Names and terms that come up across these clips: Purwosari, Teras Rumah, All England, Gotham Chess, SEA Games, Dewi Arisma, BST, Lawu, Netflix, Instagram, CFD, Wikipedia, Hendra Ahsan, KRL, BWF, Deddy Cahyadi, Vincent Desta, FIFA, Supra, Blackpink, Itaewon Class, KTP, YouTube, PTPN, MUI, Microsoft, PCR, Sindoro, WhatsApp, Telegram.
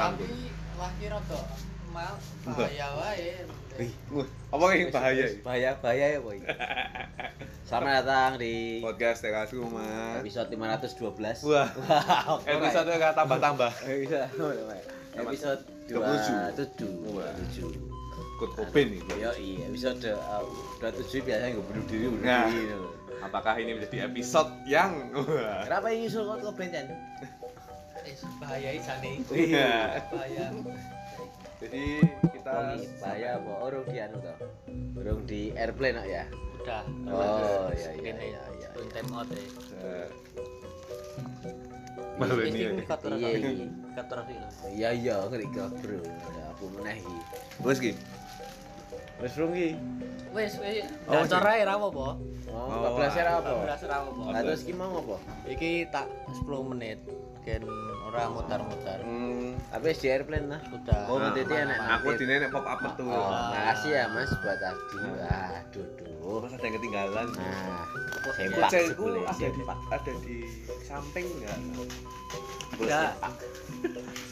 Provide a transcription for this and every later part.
Tapi lahir atau mal bahaya wae. Apa yang bahaya? Bahaya ya, boy. Selamat datang di podcast Teras Rumah. Episode 512. Wah. Episode enggak tambah-tambah. Episode 27. Kut open itu. Yo iya, episode 27 biasanya gue bunuh diri. Nah, apakah ini menjadi episode yang kenapa ini usul kok open kan? Bahaya isane. Iya, bahaya. Jadi kita bahaya apa urung di anu to? Urung di airplane kok ya? Udah. Oh iya. Time out ya. Malah ini katraki. Iya, ngerika, Bro. Aku menehi. Wes ki. Wes rung ki. Wes. Acara ra apa? Oh, 14 ra apa? 14 ra apa? Lah terus ki mau apa? Iki tak 10 menit. Ken ora mutar-mutar. Habis di airplane nah. Sudah. Oh, nah, BTT enak. Aku dine nek pop up tuh. Oh, makasih ya Mas buat tadi. Aduh, Mas ada yang ketinggalan. Nah, kucingku ada di samping enggak? Enggak.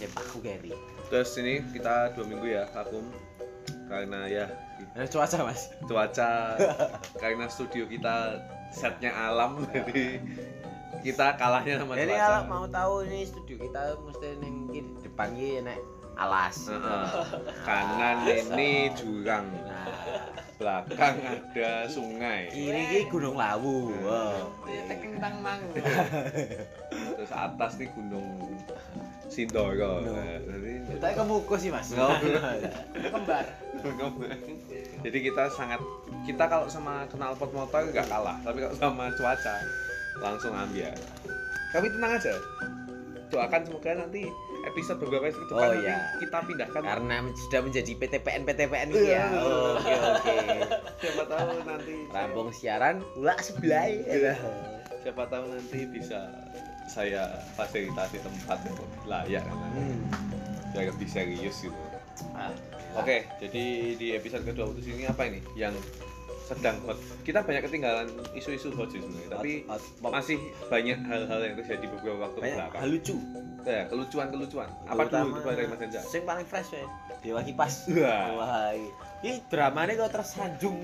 Sepakku Gary. Terus ini kita 2 minggu ya, vakum. Karena ya cuaca, Mas. Cuaca. Karena studio kita setnya alam jadi kita kalahnya sama jadi kalau mau tahu ini studio kita mesti nengki di depan ini enak alas kanan ini jurang belakang ada sungai kiri ini gunung lawu tekintang mang terus atas nih gunung Sindoro jadi kita kemuku sih mas kembar jadi kita kalau sama knalpot motor gak kalah tapi kalau sama cuaca langsung ambil. Kami tenang aja. Doakan semoga nanti episode beberapa episode depan nanti kita pindahkan. Karena sudah menjadi PTPN ya. Oke. Siapa tahu nanti rampung siaran ulak sebelah. Siapa tahu nanti bisa saya fasilitasi tempat yang lebih layak kan. Biar lebih serius gitu. Oke, jadi di episode ke-27 ini apa ini? Yang sedang hot. Kita banyak ketinggalan isu-isu hot sih sebenarnya, tapi masih banyak hal-hal yang terjadi beberapa waktu belakang. Hal lucu. Ya, kelucuan. Apa dulu itu dari Mas Enja? Yang paling fresh ya. Dewa Kipas. Wah. Ini dramanya kok tersanjung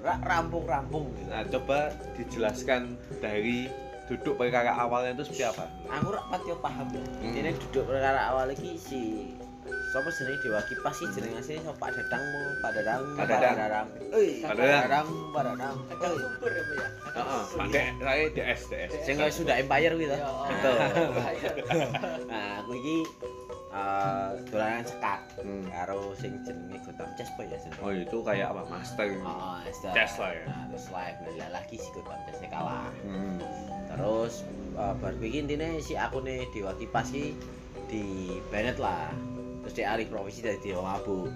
rampung-rampung gitu. Nah, coba dijelaskan dari duduk perkara awalnya itu seperti apa? Aku rak pati paham. Ini duduk perkara awal iki si sopo jenenge Dewa Kipas sih jenenge asline sopo Pak Dadangmu, Pak Dadang. Pak Dadang. Tekan super apa ya? Heeh, pandek rae DS. Sing wis sudah empire kuwi to. Betul. Nah, aku iki dolanan cekak karo sing jenenge Gotham Chess po ya. Oh, itu kayak apa? Master. Heeh, Chess lah ya. Nah, terus live lah iki si Gotham Chess kalah. Terus bar iki intine si akune Dewa Kipas iki di banet lah. Terus dia alih profesi dari dia mabuk.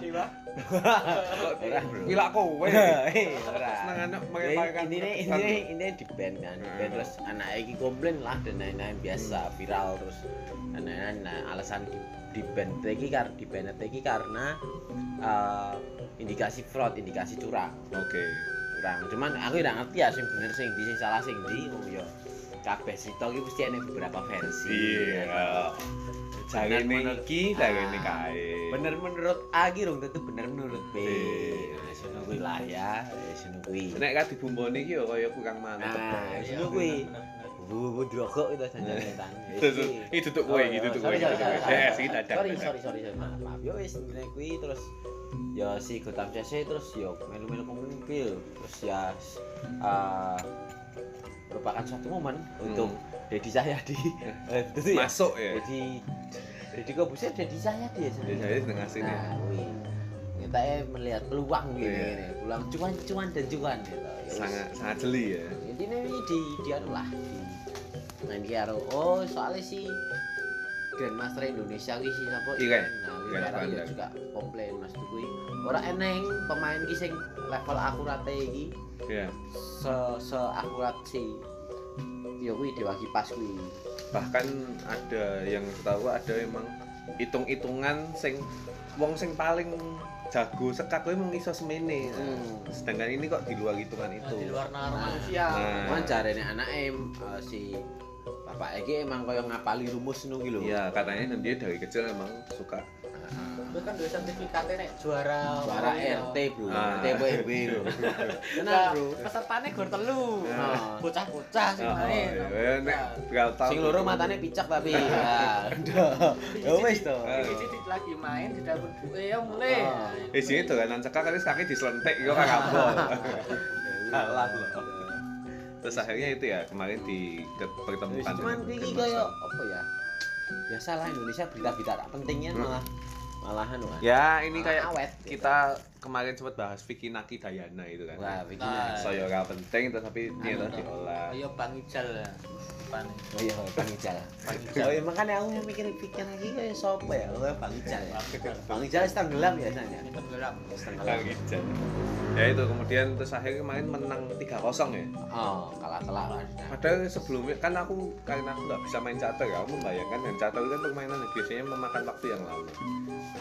Tiba. Pilak kowe. Seneng anak mengepalkan. Ini di band kan. Terus anak iki komplain lah dan lain-lain biasa viral terus. Nah, alasan di band iki karena indikasi fraud, indikasi curang. Oke. Curang. Cuman aku tidak ngerti ya sing bener sing ndi sing salah sing ndi yo. Kabeh sito iki mesti ana beberapa versi. Iya. Jangan iki dagene kae. Bener menurut A iki rung tentu bener menurut B. Nah, sono kuwi lah ya, sono kuwi. Nek kan dibumboni iki ya kaya kurang mantep. Nah, sono kuwi. Bumbu drogok itu janjane tang. Iki duduk kowe iki, duduk kowe. Sing dadak. Sorry. Maaf. Yo wis nek kuwi terus ya si Gotham Chess terus yo melu-melu kumpul. Terus ya merupakan suatu momen untuk Deddy Cahyadi masuk ya. Deddy kok buset Deddy Cahyadi ya sebenarnya. Tengah sini. Nah, kita melihat peluang gini. Peluang cuan gitu. Sangat jeli ya. Intine iki di anu lah. Nang karo soalnya si Grandmaster Indonesia iki sapa? Iya juga komplain Mas Dukuwi. Ora eneng pemain iki sing level akurate iki. Ya. Seakurat sih. Ya kuwi Dewa Kipas kuwi. Bahkan ada yang tahu ada emang hitung-hitungan sing wong sing paling jago sekak kuwi mung iso semene. Sedangkan ini kok di luar hitungan itu. Di luar nalar manusia. Nah, carane anake si Apa iki emang koyo ngapali rumus ngono iki lho. Iya, katanya dia dari kecil emang suka. Itu kan dua sertifikatnya nek juara RT, Bro. RT RW lho. Tenan, Bro. Pesertane gor 3. Bocah-bocah sing mari. Ya nek sing loro matane picek tapi. Ya wis to. Dicicit lagi main di dapur buke ya mulai. Isine dolanan cekak wis kaki dislentik yo Kak Ambon. Kalah lho. Terus akhirnya itu ya kemarin dipertemukan. Cuman ini kayak apa ya? Biasalah Indonesia berita-berita tak pentingnya malahan kan. Ya ini kayak awet, kita gitu. Kemarin sempat bahas Vicky Naki Dayana itu kan. Wah, Vicky Naki. So ya gak penting tapi dia tadi diolah. Ayo Bang Ijal lah. Iya, Bang Ijal. Oh ya makanya aku mikir Vicky Naki kayak siapa ya? Oh Bang Ijal ya. Bang Ijal tenggelam biasanya. Bang Ijal. Ya itu kemudian terus akhirnya kemarin menang 3-0 ya. Oh, kalah-kalah. Padahal sebelumnya kan aku karena enggak bisa main catur ya, aku membayangkan main catur itu kan permainan yang biasanya memakan waktu yang lama.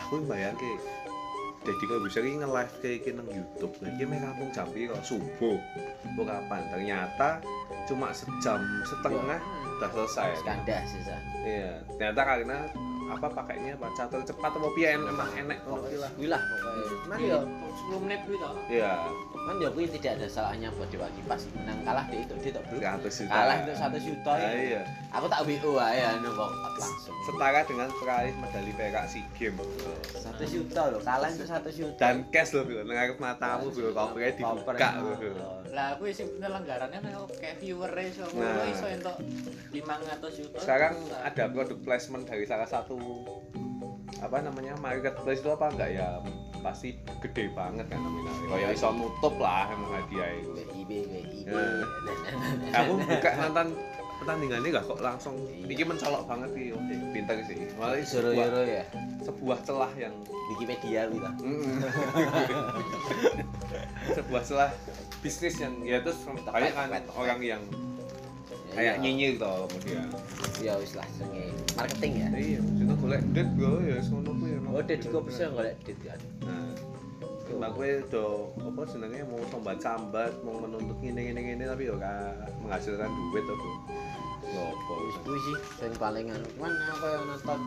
Aku membayangkan Deddy kok bisa nge-live kayak nang YouTube. Lah dia main rampung jam 2 subuh. Kok kapan? Ternyata cuma sejam setengah udah selesai. Kandas sisa. Iya, ternyata karena apa pakainya catur cepat atau PM emang enek wilah pokoknya ya 10 menit gitu iya kan ya kuwi tidak ada salahnya buat diwagi pas menang kalah dia itu dia kalah itu 1 juta ya aku tak WO ae anu kok langsung setara dengan peraih medali perak SEA Games 1 juta loh kalah itu 1 juta dan cash loh nang arep matamu lho kopernya dibuka lah aku sing penyelenggarane kayak viewer-e iso ngono iso entuk 500 juta sekarang ada produk placement dari salah satu apa namanya marketplace itu apa enggak ya pasti gede banget kan nominalnya kayak iso nutup lah emang hadiah itu BIB aku buka nonton pertandingannya enggak kok langsung ini mencolok banget sih oke bintang sih malah euro ya sebuah celah yang Wikipedia gitu sebuah celah bisnis yang ya terus kayak kan orang yang kayak nyinyir toh kemudian ya wis lah sengeng marketing ya iya itu golek duit bro ya ngono kuwi ya oh Deddy kok bisa golek duit kan nah makwe do apa senenge mau sombat-sambat mau menuntut ngene-ngene tapi yo gak menghasilkan duit to bro yo apa wis kuwi sih sing paling anu kan koyo nonton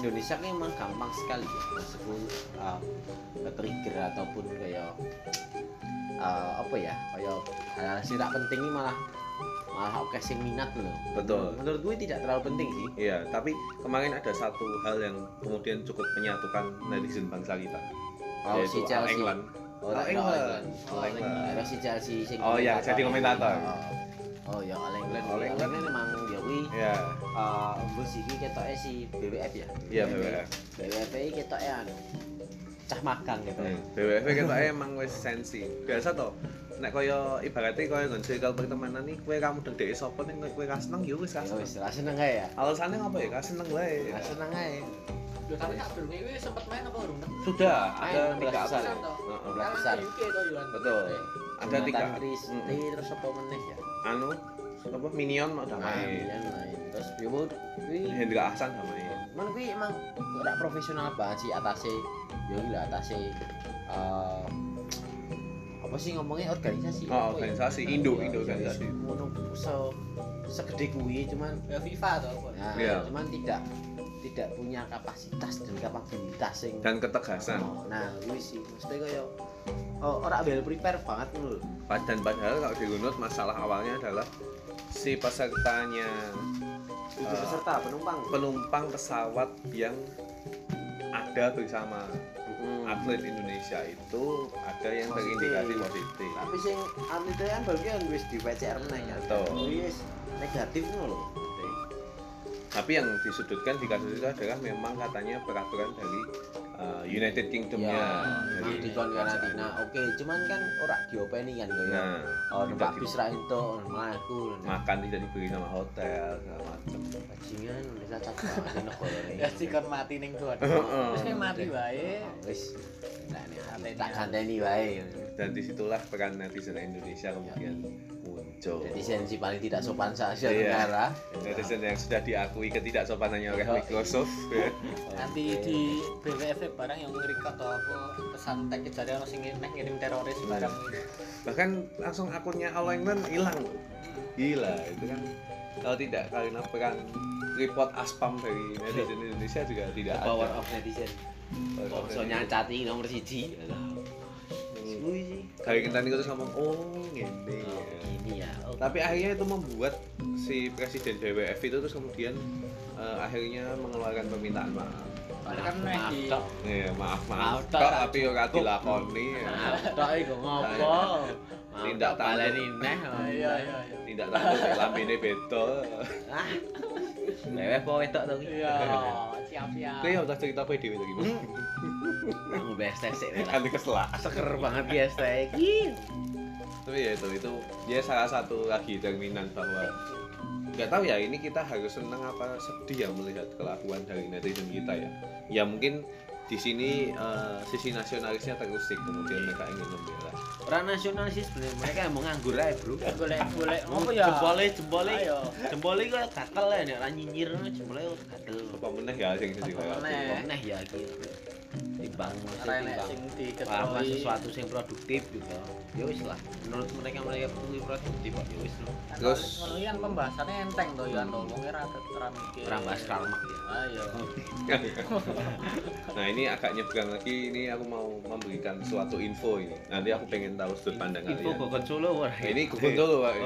Indonesia ki emang gampang sekali ya meskipun trigger ataupun kayak apa ya kayak hal-hal sing tak penting ini malah oke sing minat lho. Betul. Menurut gue tidak terlalu penting sih. Iya, tapi kemarin ada satu hal yang kemudian cukup menyatukan netizen bangsa kita. Oh, yaitu si All England. Oh, All England. Si Chelsea sing oh iya, jadi komentator. Oh ya, All England. All England memang ya kuwi. Iya. Mbok iki ketoke si BWF ya. Iya, BWF. BWF iki ketoke cah magang gitu. BWF ketoke emang wis sensi. Biasa to. Nek koyo ibarate koyo nggon circle pertemanan iki kowe kamu dhewe sapa ning kowe ra seneng yo wis ra seneng ae ya. Alasane ngopo ya? Ra seneng wae. Ra seneng ae. Lho tapi tak durung iki sempat main apa urung? Sudah, ada 3 besar. Heeh, 3 besar. Betul. Ada 3 terus apa meneh ya? Anu, apa Minion mau main. Terus yo kuwi Hendra Ahsan main. Man kuwi emang ora profesional banget sih atase. Yo iki lho atase apa sih ngomongnya organisasi? Oh, organisasi Indo organisasi. Ono so segede kuwi cuman ya FIFA atau apa. Nah, yeah. Cuman tidak punya kapasitas dan kapabilitas sing dan ketegasan. Oh, nah, kuwi sih mesti kaya ora well prepare banget lho. Padahal kalau diunut masalah awalnya adalah si pesertanya itu peserta penumpang pesawat yang ada bersama atlet Indonesia itu ada yang terindikasi positif. Tapi sing atlet kan bagian wis di PCR meneh ya. Wis negatif ngono lho. Tapi yang disudutkan di kasus itu adalah memang katanya peraturan dari United Kingdom-nya jadi dikon karantina. Oke, cuman kan ora diopeni kan koyo. Nah, numpak bis ra entuk, mlaku. Makan tidak diberi sama hotel, segala macam. Bajingan wis cacat banget negarane. Ya dikon mati ning doan. Wis mati wae. Wis tak ganteni wae. Dan disitulah peran netizen Indonesia kemudian muncul. Netizen si paling tidak sopan se-Asia Tenggara. Netizen yang sudah diakui ketidaksopanannya oleh Microsoft. Nanti di BWF barang yang nge-record atau apa pesan tag dari orang sing ngirim teroris barang. Bahkan langsung akunnya All England hilang. Gila, itu kan Kalau tidak karena perang report aspam dari netizen Indonesia juga tidak ada. Power of netizen. Soalnya chatting nomor 1. Kayak kita niku terus ngomong ngene. Gini ya. Tapi akhirnya itu membuat si presiden BWF itu terus kemudian akhirnya mengeluarkan permintaan maaf. Maaf. Tapi yo gak dilakoni. Tok iki ngopo? Tindak baleni neh. Iya. Tindak tanduk lambene beda. Leweh po wedok to iki. Iya, siap-siap. Kuwi udah cerita kowe dhewe to iki. Aku bestek sik. Aku keselak. Seger banget bestek iki. Tapi ya itu dia salah satu lagi cerminan bahwa nggak tahu ya, ini kita harus senang apa sedih ya melihat kelakuan dari netizen kita ya. Ya mungkin di sini sisi nasionalisnya terusik, kemudian mereka ingin membela. Peran nasionalis sebenarnya mereka mau nganggur aja bro. Boleh apa ya? Jempolnya kok gatel ya, orang nyinyir jempolnya kok gatel. Apa meneh ya sing ya iki. Timbang mesti sesuatu yang produktif gitu. Ya wis lah, menurut mereka perlu produktif kok ya wis. Terus yang pembahasannya enteng to ya, ngomongnya ra mikir. Ra bahas kalmek ya. Ayo. Nah, ini agak nyebrang lagi, ini aku mau memberikan suatu info ini. Nanti aku pengen tahu sudut pandang kalian. Info Gogon Solo wae. Ini Gogon Solo wae.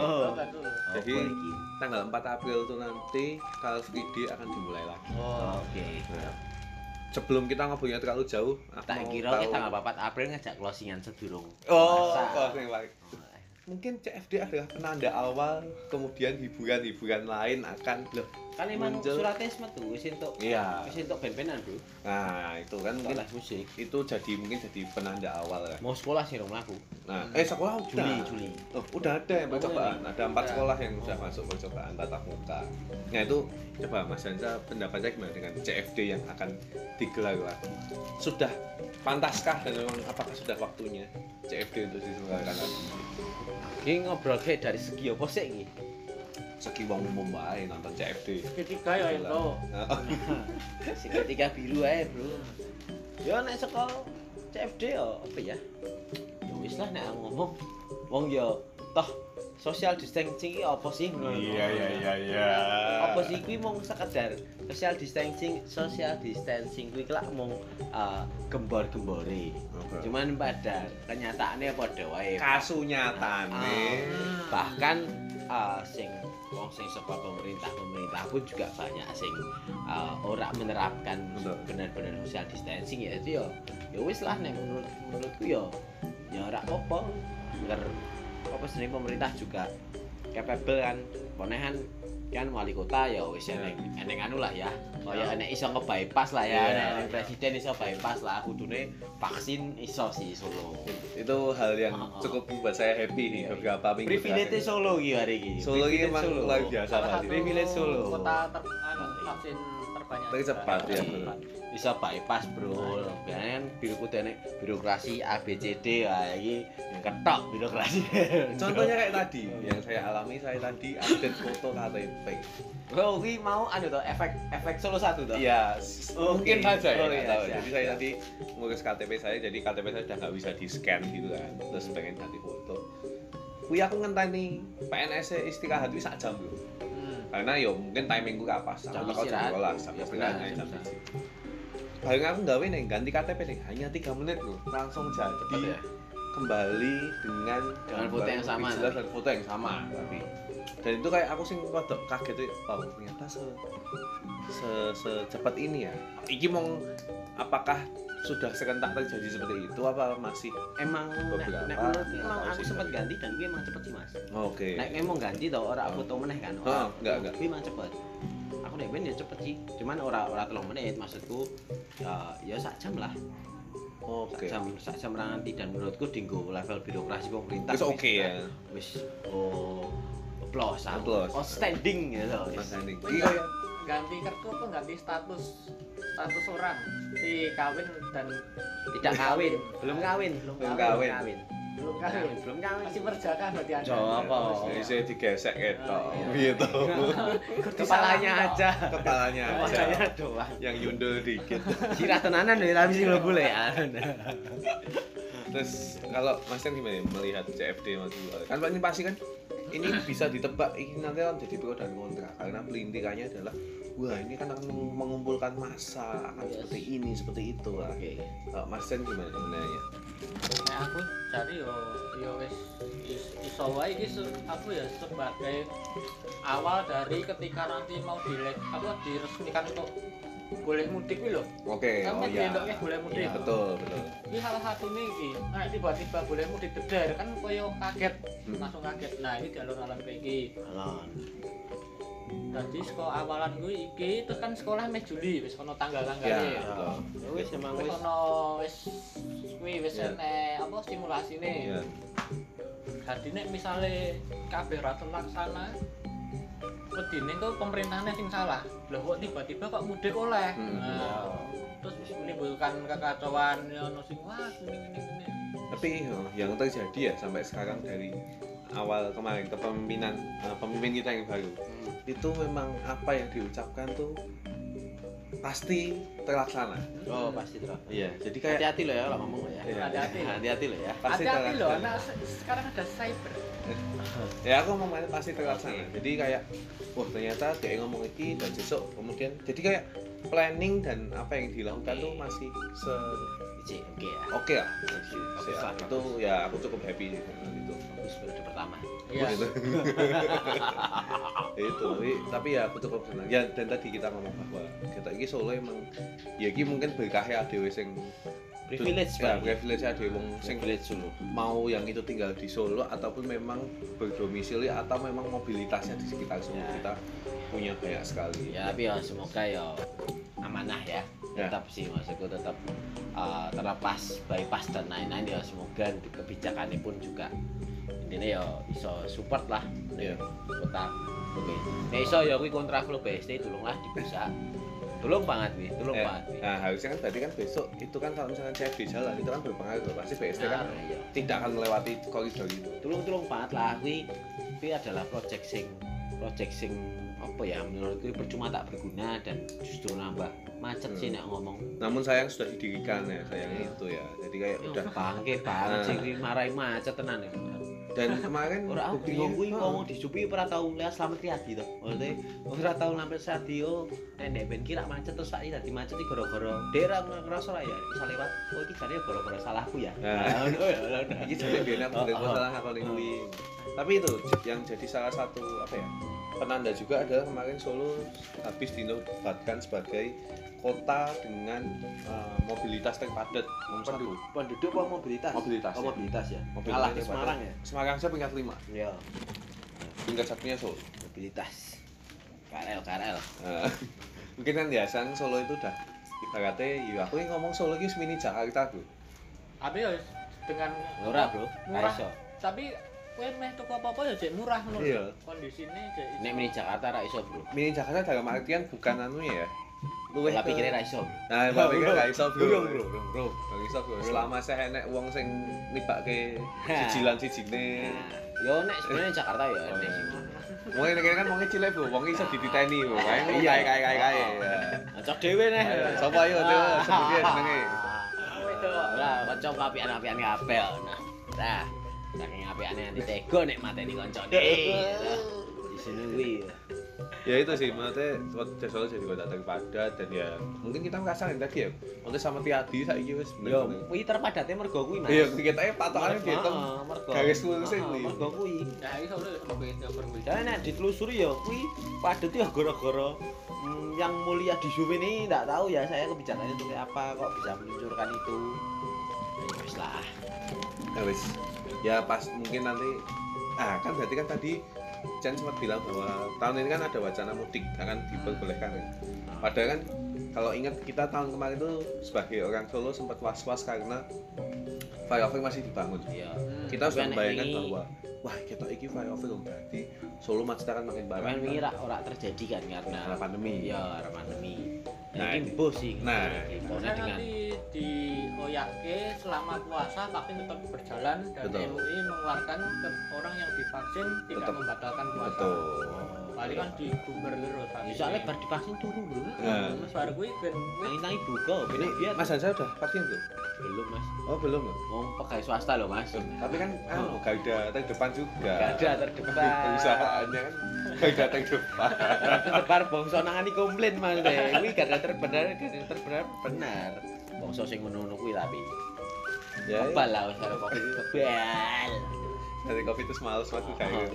Jadi tanggal 4 April itu nanti CFD akan dimulai lagi. Oke. Sebelum kita ngobrolnya terlalu jauh, tak kira kita tanggal 4 April ngajak closingan sedurung. Closing lagi. Mungkin CFD adalah penanda awal, kemudian hiburan-hiburan lain akan kan emang suratnya semetu wis entuk. Wis entuk ben-benan, Bro. Nah, itu kan mungkin lah musik. Itu jadi mungkin jadi penanda awal kan. Mau sekolah sih dong laku. Nah, sekolah Juli. Oh, udah ada yang percobaan. Ada 4 sekolah yang sudah masuk percobaan tatap muka. Nah, itu coba Mas Hansa pendapatnya gimana dengan CFD yang akan digelar lagi? Sudah pantaskah dan memang apakah sudah waktunya CFD untuk diselenggarakan lagi? Ini ngobrol kayak dari segi apa sih ini? Segi wong umum wae nonton CFD. Segitiga ya itu. Segitiga biru aja bro. Ya nek saka CFD ya apa ya? Ya wis lah nek ngomong wong ya toh social distancing apa sih? Iya. Apa sih kuwi mung sekedar social distancing kuwi kelak mung gembor-gembore. Cuman pada kenyataannya padha wae. Kasunyatane bahkan sing wong sing sebab pemerintah pun juga banyak sing ora menerapkan benar-benar social distancing ya itu ya wis lah nek menurutku ya ora apa apa sendiri pemerintah juga capable kan ponehan kan wali kota ya wis eneng anu lah ya kaya enek iso ngebypass lah ya enek presiden iso bypass lah kudune vaksin iso sih Solo. Itu hal yang cukup buat saya happy nih beberapa minggu. Privilege Solo iki hari iki. Solo iki memang luar biasa tadi. Privilege Solo. Kota vaksin terbanyak. Tercepat ya. Bisa bypass bro. Biasanya kan birokrasi ABCD lah iki ketok birokrasi. Contohnya kayak tadi yang saya alami update foto KTP. Kalau ini mau ada tuh efek Solo 1 tuh? Iya, mungkin saja ya. Jadi saya tadi ngurus KTP saya, jadi KTP saya udah nggak bisa di scan gitu kan. Terus pengen ganti foto. Wih aku ngenteni PNS istirahat wis sak jam lho. Karena yo mungkin timingku gak pas. Jam istirahat. Sampai istirahatnya jam 1. Paling aku gawe nih ganti KTP nih hanya 3 menit lho. Langsung jadi kembali dengan foto yang sama. Dan foto yang sama tapi. Dan itu kayak aku sih rodok kaget itu oh ternyata secepat ini ya. Iki mong apakah sudah serentak terjadi seperti itu apa masih emang beberapa? Emang aku sempat ganti dan gue emang cepet sih mas. Oke. Nek emang ganti tau orang foto meneh kan orang. Enggak. Gue emang cepet. Aku nek ben ya cepet sih. Cuman orang 3 menit maksudku ya sak jam lah. Oke. Sak jam nanti dan menurutku dinggo level birokrasi pemerintah. Wis oke ya. Wis Plus. Outstanding gitu. Outstanding. Iya. Ganti kartu apa ganti status orang si kawin dan tidak kawin. Belum kawin. Masih perjaka berarti ada. Apa? Bisa digesek ketok. Gitu. Kepalanya aja. Doang. Yang yundul dikit. Sirah tenanan lho tapi sing boleh ya. Terus kalau Mas Jan gimana melihat CFD Mas? Kan Pak ini pasti kan ini bisa ditebak ini nanti akan jadi pro dan kontra, karena pelintikannya adalah wah ini kan akan mengumpulkan massa, akan seperti ini seperti itu lah. Mas Sen gimana sebenarnya? Nah, aku cari yo wes iso wae iki aku ya sebagai awal dari ketika nanti mau dilek apa diresmikan untuk boleh mudik kuwi lho. Oke, oh iya. Kan boleh mudik. Iya, betul, betul. Ini salah satu iki. Nah, tiba-tiba boleh mudik dedar kan koyo kaget, langsung kaget. Nah, ini jalur alam iki. Alon. Dadi saka awalan kuwi iki terus kan sekolah Mei Juli wis ana tanggal-tanggale. Ya, betul. Ya wis emang wis ana wis enek apa stimulasine. Iya. Dadi nek misale kabeh ra terlaksana wedine kok pemerintahane sing salah. Lho kok tiba-tiba kok mudik oleh. Nah, terus menimbulkan kekacauan ono sing wah ngene-ngene. Tapi yang terjadi ya sampai sekarang dari awal kemarin kepemimpinan pemimpin kita yang baru. Itu memang apa yang diucapkan tuh pasti terlaksana. Oh, pasti terlaksana. Iya, jadi kayak hati-hati loh ya kalau ngomong ya. Hati-hati loh ya. Pasti terlaksana. Hati-hati loh, anak sekarang ada cyber. Ya aku ngomongnya pasti terlaksana. Jadi kayak wah ternyata dia ngomong ini dan besok kemudian jadi kayak planning dan apa yang dilakukan tuh masih oke lah. Oke, itu ya aku cukup happy dengan itu. Periode pertama. Iya. Itu, tapi ya aku cukup senang. Ya dan tadi kita ngomong bahwa kita iki Solo emang ya iki mungkin berkahnya dhewe sing privilege ya, privilege-nya dhewe wong sing privilege Solo. Mau yang itu tinggal di Solo ataupun memang berdomisili atau memang mobilitasnya di sekitar Solo kita punya banyak sekali. Ya, tapi ya semoga ya amanah ya. Tetap sih maksudku tetap terlepas bypass dan lain-lain ya semoga kebijakannya pun juga ini ya iso support lah ya kota oke nek iso ya kuwi kontraflow BST tolonglah dibuka tolong banget nih banget nih. Nah harusnya kan tadi kan besok itu kan kalau misalkan CFD jalan itu kan berpengaruh pasti BST kan iya. Tidak akan melewati koridor itu tolong banget lah kuwi adalah project sing apa ya menurutku percuma tak berguna dan justru nambah macet sih nak ngomong. Namun sayang sudah didirikan ya sayangnya itu ya jadi kayak udah bangke banget sih marahi macet tenan ya. Dan kemarin buktinya kuwi ngomong dicupi ora tau lihat selamat riyadi to. Maksudnya ora tau nampil sadio nek ben ki rak macet terus saiki dadi macet iki gara-gara daerah ngerasa ra ya bisa lewat. Oh iki jane gara-gara salahku ya. Nah, iki jane ben aku salah aku kuwi. Tapi itu yang jadi salah satu apa ya? Penanda juga adalah kemarin Solo habis dinobatkan sebagai kota dengan mobilitas terpadat nomor 1. Penduduk apa mobilitas? Mobilitas ya. Kalah ke Semarang ya. Semarang saya peringkat 5. Iya. Peringkat satunya Solo. Mobilitas. KRL. Mungkin kan biasanya Solo itu udah ibaratnya ya aku ngomong Solo itu mini Jakarta, Bro. Tapi ya dengan murah, Bro. Murah. Tapi kowe meh tuku apa-apa ya jek murah ngono. Kondisine jek nek mini Jakarta ra iso, Bro. Mini Jakarta dalam artian bukan anu ya. Luwih tak pikire ra iso. Nah, tak pikire ra iso, Bro. Bang iso, Bro. Selama saya enek wong sing nibake sijilan-sijine. Ya nek sebenarnya Jakarta ya enek sih. Wong nek kan wong cilik, Bro. Wong iso dititeni, Bro. Kae. Acak dhewe neh. Sapa yo dhewe sebuti jenenge. Lah, kanca api-apian kabel. Nah. Saking apiane nanti tego nek mateni koncone. Disini kuwi. Ya itu sih, maksudnya Solo jadi kota terpadat dan ya mungkin kita ngerasain tadi ya. Untuk sama Tiadi saiki wis bener. Ya kuwi terpadatnya mergo kuwi, Mas. Ya ketake patokane ditem. Garis lurus kuwi. Mergo kuwi. Nah iki Solo kuwi berwibawa. Lah nek ditelusuri ya kuwi padet ya gara-gara yang mulia di Suwe ini enggak tahu ya saya kebijakannya itu kayak apa kok bisa meluncurkan itu. Ya wis lah. Ya pas mungkin nanti kan berarti kan tadi Jan sempat bilang bahwa tahun ini kan ada wacana mudik akan diperbolehkan ya. Padahal kan kalau ingat kita tahun kemarin itu sebagai orang Solo sempat was-was karena flyover masih dibangun. Iya. Kita sudah membayangkan bahwa wah kita iki flyover berarti Solo macet akan makin parah. Kan ngira ora terjadi kan karena pandemi. Ya, pandemi. Nah, ini bos sih. Nah, nanti dioyake selama puasa tapi tetap berjalan dan MUI mengeluarkan ke orang yang divaksin tidak membatalkan puasa. Betul. balik kan di bumer lho tapi soalnya bar divaksin turu lho terus bar kuwi ben tangi buka ben biar Mas Hansa udah vaksin lho belum Mas oh belum lho wong pegawai swasta lho Mas tapi kan garda terdepan juga garda terdepan usahaannya kan garda terdepan terdepan bangsa nangani komplain Mas kuwi garda terbenar benar bangsa sing ngono-ngono kuwi tapi ya kebal lah karo Covid kebal dari Covid terus males kayak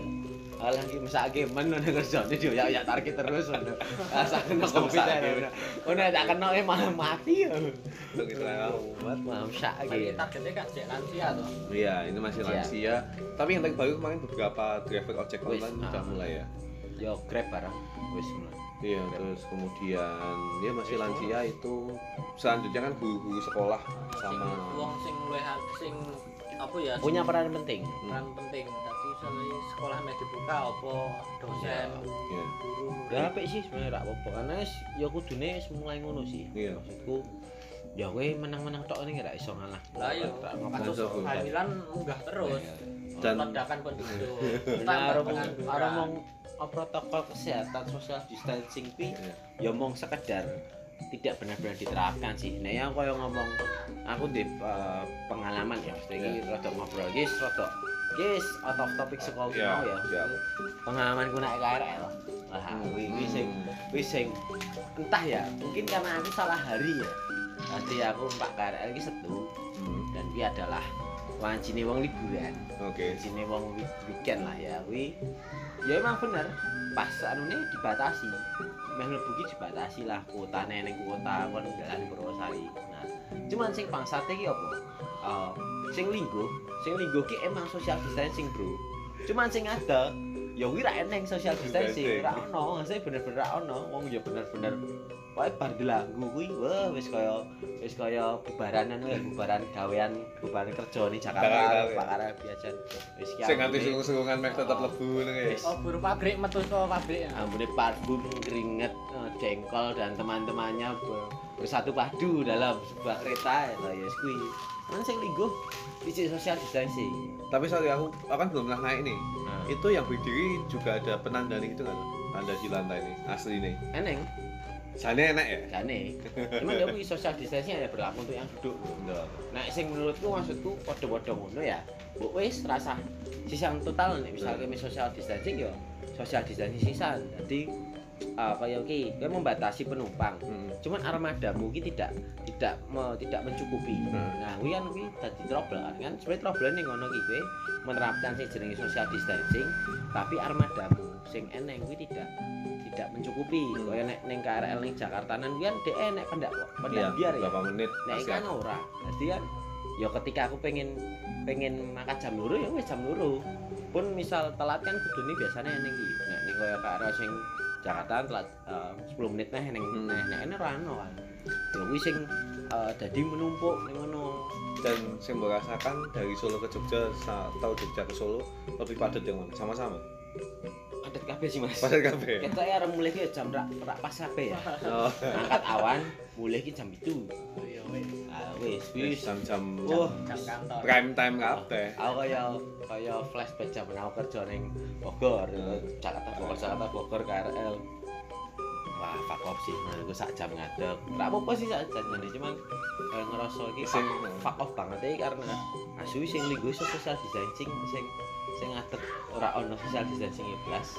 alah iki mesake men nang kerjane yo ya target terus ngono. Asa kena Covid ae. Ono tak kenoke malah mati yo. Untuk itu obat mamsak iki. Targetnya kan cek lansia toh. Iya, ini masih lansia. Tapi yang tadi baru kemarin beberapa driver ojek online sudah mulai ya. Yo Grab barang wis mulai. Iya, terus kemudian dia masih lansia itu selanjutnya kan guru-guru sekolah sama wong sing mulai sing apa ya punya peran penting. Peran penting. Sekolah mek dibuka apa dosen guru ya apik sih sebenarnya rak apa karena ya kudune wis mulai ngono sih maksudku ya kowe menang-menang tok ning gak iso ngalah lah yo hamilan munggah terus dan ledakan penduduk tanpa ora mung protokol kesehatan social distancing pi ya mung sekedar tidak benar-benar diterapkan sih. Nah, yang koyo ngomong aku di pengalaman ya mesti iki rada ngobrol iki rada guys out of topic sekolah yeah, mau ya yeah. Pengalamanku naik KRL lah wis sing entah ya mungkin karena aku salah hari ya nanti aku numpak KRL iki setu dan iki adalah wancine wong liburan wancine wong weekend lah ya kuwi ya emang bener pas anune dibatasi meh mlebu iki dibatasi lah kotane ning kota kon dalan Purwosari nah cuman sing bangsate iki apa sing linggo ki emang social distancing bro cuman sing ada ya kuwi ra eneng social distancing ra ono sing bener-bener ra ono wong ya bener-bener wae bar delanggu kuwi wah wis kaya bubaranan wae bubaran gawean bubaran kerjane Jakarta bakara biasa wis ki sing nganti sungguh-sungguhan mek tetep lebu ngene wis obor pabrik metu saka pabrik ambune parfum keringet jengkol dan teman-temannya bersatu padu dalam sebuah kereta ya wis kuwi kan sing lingguh di social distancing tapi sorry aku kan belum pernah naik nih itu yang berdiri juga ada penanda nih itu kan tanda di lantai nih asli nih eneng jane enak ya jane cuma ya kuwi social distancing ada berlaku untuk yang duduk nah sing menurutku maksudku padha-padha ngono ya mbok wis rasah sisang total nek misalnya social distancing ya social distancing sisan dadi kaya iki kowe membatasi penumpang cuman armadamu iki tidak mencukupi nah kuwi kan kuwi dadi trouble kan sebenarnya trouble ning ngono iki kowe menerapkan sing jenenge social distancing tapi armadamu sing eneng kuwi tidak mencukupi kaya nek ning KRL ning Jakartanan kuwi kan dhek enek pendak biar ya berapa menit nek kan ora dadi kan ya ketika aku pengen makan jam 2 ya wis jam 2 pun misal telat kan kudune biasane enek iki nek ning kaya KRL sing Jakarta telat 10 menit neh ning ora ono kan. Lha kuwi sing dadi menumpuk ning ngono. Dan sing mbok rasakan dari Solo ke Jogja atau Jogja ke Solo lebih padat yang mana? Sama-sama. Padat kabeh sih, Mas. Padat kabeh. Ketoke arep mulih ki jam rak pas kabeh ya. Angkat awan, mulih ki jam 7. Oh ya wis. Ah wis jam kantor. Prime time kabeh. Aku kaya flashback jam aku kerja ning Bogor, Jakarta Bogor KRL. Wah, fuck off sih. Aku sak jam ngadeg. Ora apa-apa sih sak jam jane cuman ngerasa iki sing fuck off banget iki karena asu sing linggo sosial distancing sing ngadeg ora ono sosial distancing plus.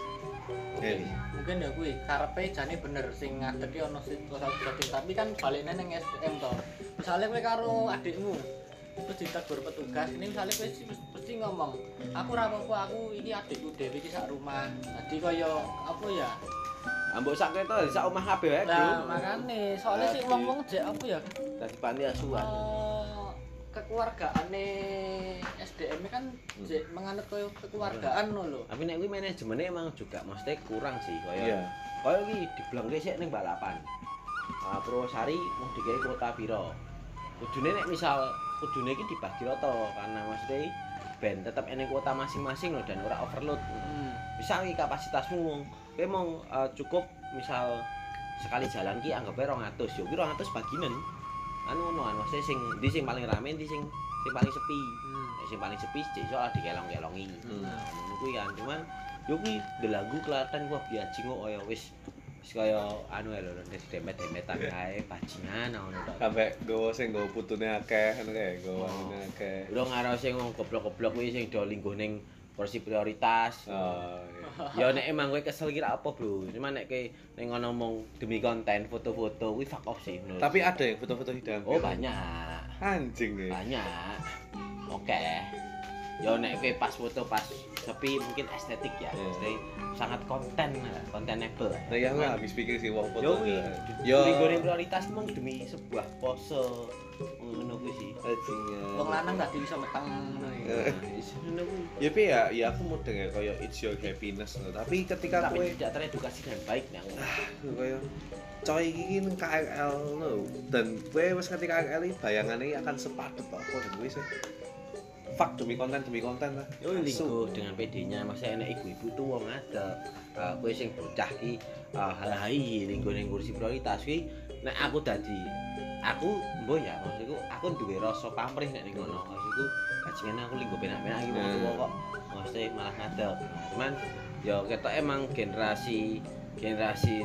Mungkin ya kuwi karepe jane bener sing ngadeg iki ono sosial distancing tapi kan balene nang SPM to. Misale kowe karo adikmu terus ditegur petugas ini misalnya mesti ngomong aku rapopo aku ini adikku Dewi iki sak rumah dadi kaya apa ya ambok sak keto sak omah kabeh wae nah makane soalnya sing wong-wong jek apa ya dadi panti asuhan kekeluargaane SDM kan jek menganut kaya kekeluargaan lho tapi nek kuwi manajemennya emang juga mesti kurang sih kaya iki dibleng resik ning balapan Purwosari mau digawe kota piro kudune nek misal kudune iki dibagi rata karena mesti ben tetep eneng kuota masing-masing lho dan ora overload. Misal iki kapasitasmu kowe mau cukup misal sekali jalan ki anggap ae 200 yo ki 200 baginen. Anu mesti sing paling rame ndi sing paling sepi. Sing paling sepi iso dikelong-kelongi. Nah, kuwi kan cuman yo kuwi delagu Klaten wah biajingo kaya wis kaya anu lho nek demet-demetan kae bajingan ngono to. Sampai gowo sing nggo putune akeh ngono kae, gowo ngene akeh. Lho ngaro sing wong goblok-goblok kuwi sing do linggo ning kursi prioritas. Oh. Ya nek emang kowe kesel kira apa, Bro? Cuma nek kowe ning ngono mung demi konten foto-foto kuwi fuck off sih. Tapi ada yang foto-foto hidangan. Oh, banyak. Anjing ya. Banyak. Oke. Ya nek kowe pas foto pas tapi mungkin estetik ya, jadi sangat kontenable. Nah, ya nggak habis pikir sih uang foto. Yo, demi prioritas emang demi sebuah pose menunggu sih. Wong lanang nggak bisa meteng. Ya, tapi ya aku mudeng ya koyo it's your happiness. Tapi ketika kowe tidak teredukasi dengan baik nang. Koyo coy iki nang KRL lho. Dan kowe wis ketika KRL iki bayangane akan sepadet apa kowe sih. Fak demi konten lah. Yo linggo dengan PD-nya masih enek ibu-ibu tuh wong ada. Kowe sing bocah ki halai linggo ning kursi prioritas ki nek aku dadi aku mbo ya maksudku aku duwe rasa pamrih nek ning ngono. Maksudku bajingan aku linggo penak-penak iki wong tuwa kok mesti malah ngadeg. Cuman yo ketok emang generasi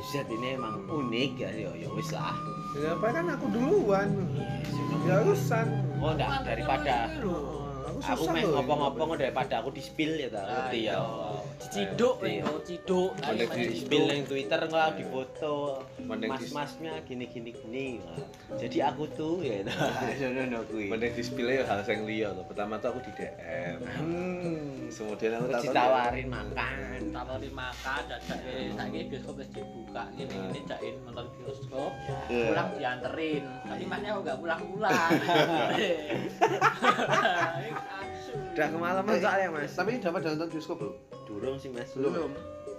Z ini emang unik ya yo wis lah. Ya kan aku duluan. Ya urusan. Oh ndak daripada aku main ngopong-ngopong daripada aku di-spill ya ta ngerti ya. Ciduk. Mending di-spill ning Twitter kalau difoto mas-masnya gini-gini. Jadi aku tuh ya ta. Mending di-spill ya hal sing liya to. Pertama tuh aku di DM. Kemudian aku ditawarin makan dan saiki bioskop wis dibuka ngene-ngene jain nonton bioskop. Pulang dianterin. Tapi maknya aku enggak pulang-pulang. Udah kemalaman soalnya mas. Tapi dapat nonton bioskop belum? Durung sih mas. Belum.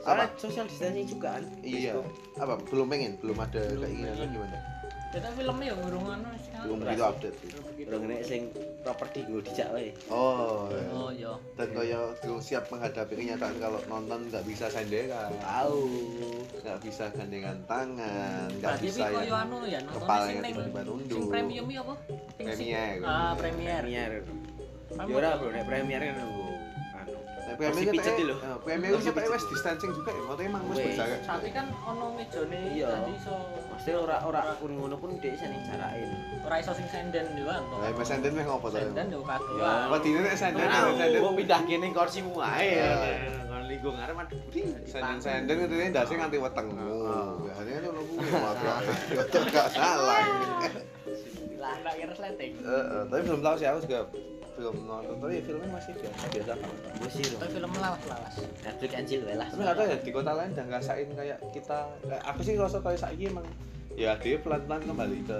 Soalnya social distancing juga kan? Iya. Apa? Belum pengen? Belum ada keinginan gimana? Kita filmnya ya ngurungan mas. Belum begitu update. Belum nek sing properti gue dijak wae. Oh iya. Dan kaya belum siap menghadapi kenyataan kalau nonton nggak bisa senderan. Tahu. Nggak bisa gandengan tangan. Nggak bisa yang kepala yang tiba-tiba nunduk. Sing premium ya apa? Premier. Ya ora bro, nek premier kan nggo anu. Nek premier pijet lho. Premier wis wis distancing juga ya, maksudnya emang wis berjarak. Tapi kan ono mejone dadi iso. Mesti ora ngono pun dhek sing jarakin. Ora iso sing senden yo kan. Lah wis senden wis ngopo to? Senden yo kadoan. Wedine nek senden wong pindah kene kursimu ae ya. Kon linggo ngarep aduh budi. Senden ketene ndase nganti weteng. Biasane lho kuwi yo gak salah. Lah nek kira slenteng. Tapi belum tahu sih aku juga belum nonton, tapi filmnya masih biasa kan? Masih loh. Tapi film lawas-lawas. Netflix and chill lah. Tapi nggak tahu ya di kota lain udah ngerasain kayak kita. Aku sih ngerasa kayak saiki emang ya dia pelan-pelan kembali ke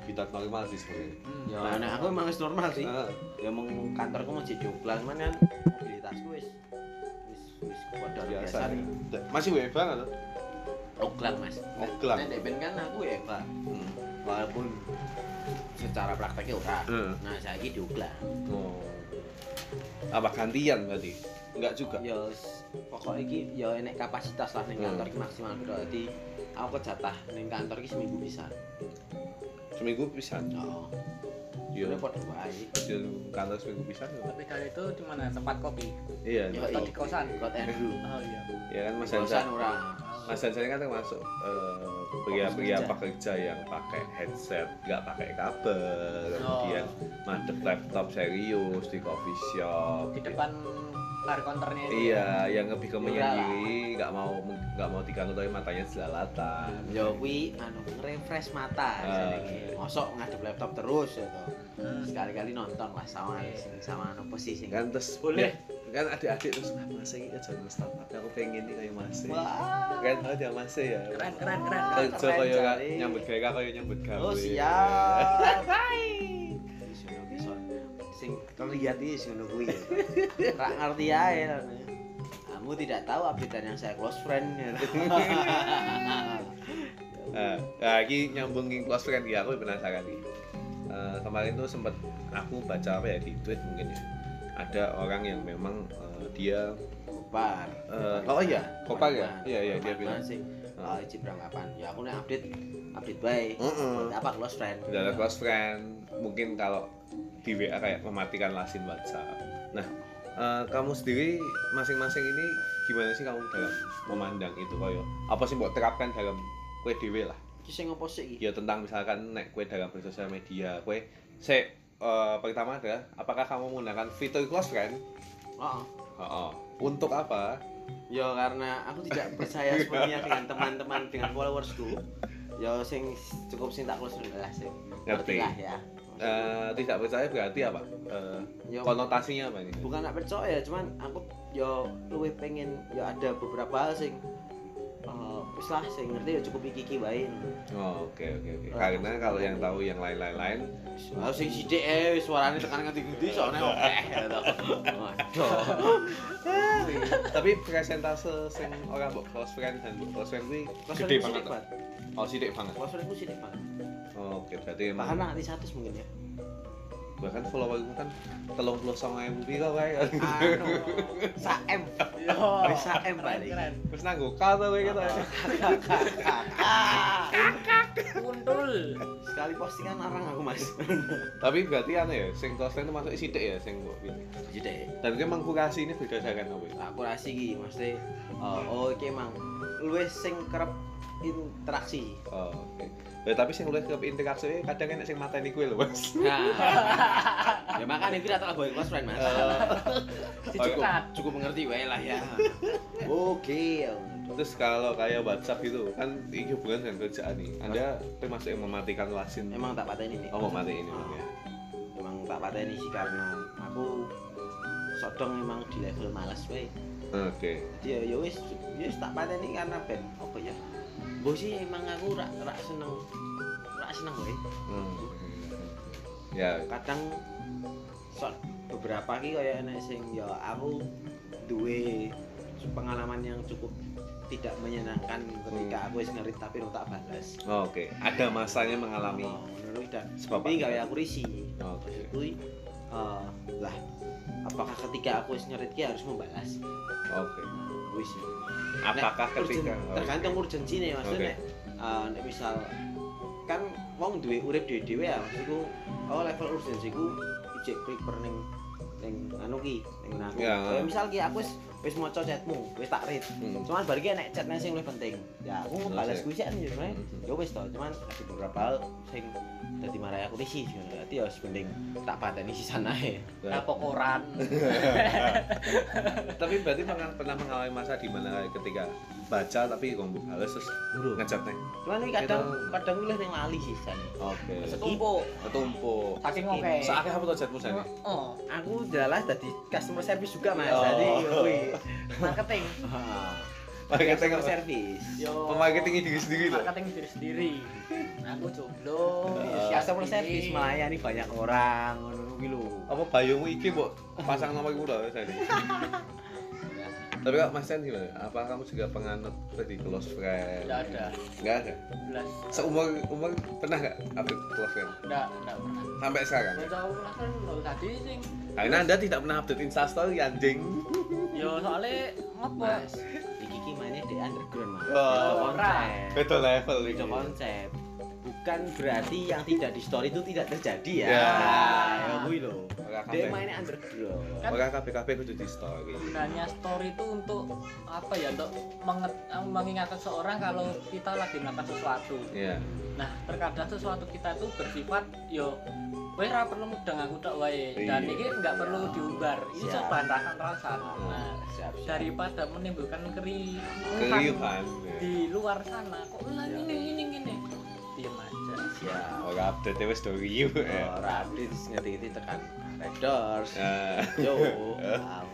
habitat normal sih sebenarnya. Ya, nah aku emang normal sih. Ya emang kantorku masih joglas, cuman kan mobilitasku wis padha biasa. Masih WFA nggak tuh? Oglang mas. Oglang. Nek ben kan aku WFA. Walaupun secara prakteknya ora. Nah, saiki diuglah. Oh. Apa gantian berarti? Enggak juga. Ya pokoknya iki ya enek kapasitas lah ning kantor iki maksimal berarti aku jatah ning kantor iki seminggu pisan. Heeh. Yo repot wae. Kantor seminggu pisan. Tapi kali itu di mana? Tempat kopi. Iya, di kosan, Got Andrew. Oh iya. Ya kan Mas Hansa. Mas Hansa kan termasuk pria-pria pekerja yang pakai headset, nggak pakai kabel, kemudian madep laptop serius di coffee shop di depan bar counternya itu. Iya, yang lebih ke menyendiri, nggak mau diganggu tapi matanya jelalatan. Yo kuwi anu refresh mata iki. Mosok ngadep laptop terus ya to. Sekali-kali nonton lah sama anu posisi. Kan terus boleh kan adik-adik terus Mas iki aja nang startup. Aku pengen iki kaya Mas. Wah. Kan ada Mas ya. Keren. Kerja kaya nyambut gawe kaya nyambut gawe. Oh siap. Hai. Sing terlihat ini sing nungguin rak ngerti ae lho. Kamu tidak tahu update yang saya close friend ya. Iki nyambung king close friend ya, aku penasaran iki. Kemarin tuh sempat aku baca apa ya di tweet mungkin ya. Ada orang yang memang dia kopar. Oh iya, kopar ya. Iya dia bilang sih. Ah iki beranggapan. Ya aku nek update bae. Apa close friend? Tidak ada close friend. Mungkin kalau di WA kayak mematikan lasin WhatsApp. Nah, kamu sendiri masing-masing ini gimana sih kamu dalam memandang itu koyo? Apa sih mbok terapkan dalam kowe dhewe lah? Ki sing opo sik iki? Ya tentang misalkan nek kowe dalam bersosial media, kowe sik pertama adalah apakah kamu menggunakan fitur close friend? Heeh. Heeh. Untuk apa? Ya karena aku tidak percaya sepenuhnya dengan teman-teman dengan followersku. Ya sing cukup sing tak close friend lah sih. Ngerti lah ya. Tidak percaya berarti apa? Ya, konotasinya apa ini? Bukan tak percaya, cuman aku yo luwih pengen yo ada beberapa hal sing wis lah sing ngerti yo cukup iki wae. Oh, oke. Karena kalau yang tahu yang lain-lain harus sing sithik wis suarane tekan nganti ngendi soalnya akeh ya to. Waduh. Tapi persentase sing ora mbok close friend dan mbok close friend kuwi gede banget. Oh, sithik banget. Close friend ku sithik banget. Oh, oke, berarti emang bahkan nanti 100 mungkin ya. Bahkan followerku kan 39.000 pira wae. Anu, sak M. Yo, wis sak M bali. Wis nang gokal to kowe gitu. Kuntul. Sekali postingan arang aku, Mas. Tapi berarti anu ya, sing close friend masuk sithik ya sing mbok pilih. Sithik. Dan memang kurasi ini berdasarkan apa? Nah, kurasi iki mesti oke mang. Luwes sing kerep interaksi. Oh, oke. Ya, tapi sing luwih ke interaksi kadang enak sing mateni kuwi lho, Mas. Nah. Ya makane iki ra tak boy close friend, Mas. Cukup mengerti wae lah ya. Oke. Terus kalau kayak WhatsApp itu kan iki hubungan dengan kerjaan nih. Anda termasuk yang mematikan wasin. Emang tak pateni nih. Oh, mateni ini. Emang tak pateni sih karena aku sodong emang di level malas wae. Oke. Jadi ya wis tak pateni karena ben opo ya. Bo sih emang aku rak seneng gue. Ya. Kadang soal beberapa ki kayak enak sing ya aku duwe pengalaman yang cukup tidak menyenangkan ketika aku wis ngerit tapi ora tak balas. Oh, oke. Ada masanya mengalami. Ngono iki tapi kayak aku risi. Oh, oke. Kuwi lah apakah ketika aku wis ngerit ki harus membalas? Oke. Wis. Apakah ketika tergantung urgensinya maksudnya nek misal kan wong duwe urip dhewe-dhewe ya maksudku level urgensiku ijek prefer ning anu ki ning aku kaya misal ki aku wis maca chatmu wis tak read cuman bar iki nek chatne sing luwih penting ya aku balas kuwi sik yo wis to cuman ada beberapa hal sing dadi marai aku risi berarti ya mending tak pateni sisan ae tak pokoran. Tapi berarti pernah mengalami masa di mana ketika baca tapi ngomong halus terus ngejatne cuman iki kadang milih ning lali sisan. Oke, ketumpuk saking oke sakake apa to jatmu jane. Oh, aku jelas dadi customer service juga Mas. Dadi marketing. Marketing apa service? Yo. Marketing diri sendiri. Aku jomblo. Customer service melayani banyak orang ngono kuwi lho. Apa bayomu iki mbok pasang nama iku lho tadi. Tapi kok Mas Sen gimana? Apa kamu juga penganut tadi close friend? Enggak ada. Belas. Seumur pernah enggak update close friend? Enggak pernah. Sampai sekarang. Tahu close friend lho tadi sing. Karena Anda tidak pernah update Instastory anjing. Yo soalnya ngopo? Iki mainnya di underground Mas. Beda level iki. Beda konsep. Bukan berarti yang tidak di story itu tidak terjadi ya. Ya kuwi lho. Dia mainnya underground. Maka KPKP kudu di story. Sebenarnya story itu untuk apa ya? Untuk mengingatkan seorang kalau kita lagi melakukan sesuatu. Iya. Nah, terkadang sesuatu kita itu bersifat yo kowe ora perlu mudeng aku tok wae. Dan iki enggak perlu diumbar. Ini cuma bantahan rasane. Nah, daripada menimbulkan keriuhan di luar sana. Kok ini diam aja. Ya, ora update wis do review. Ora update ngeti-ngeti tekan Redors. Yo,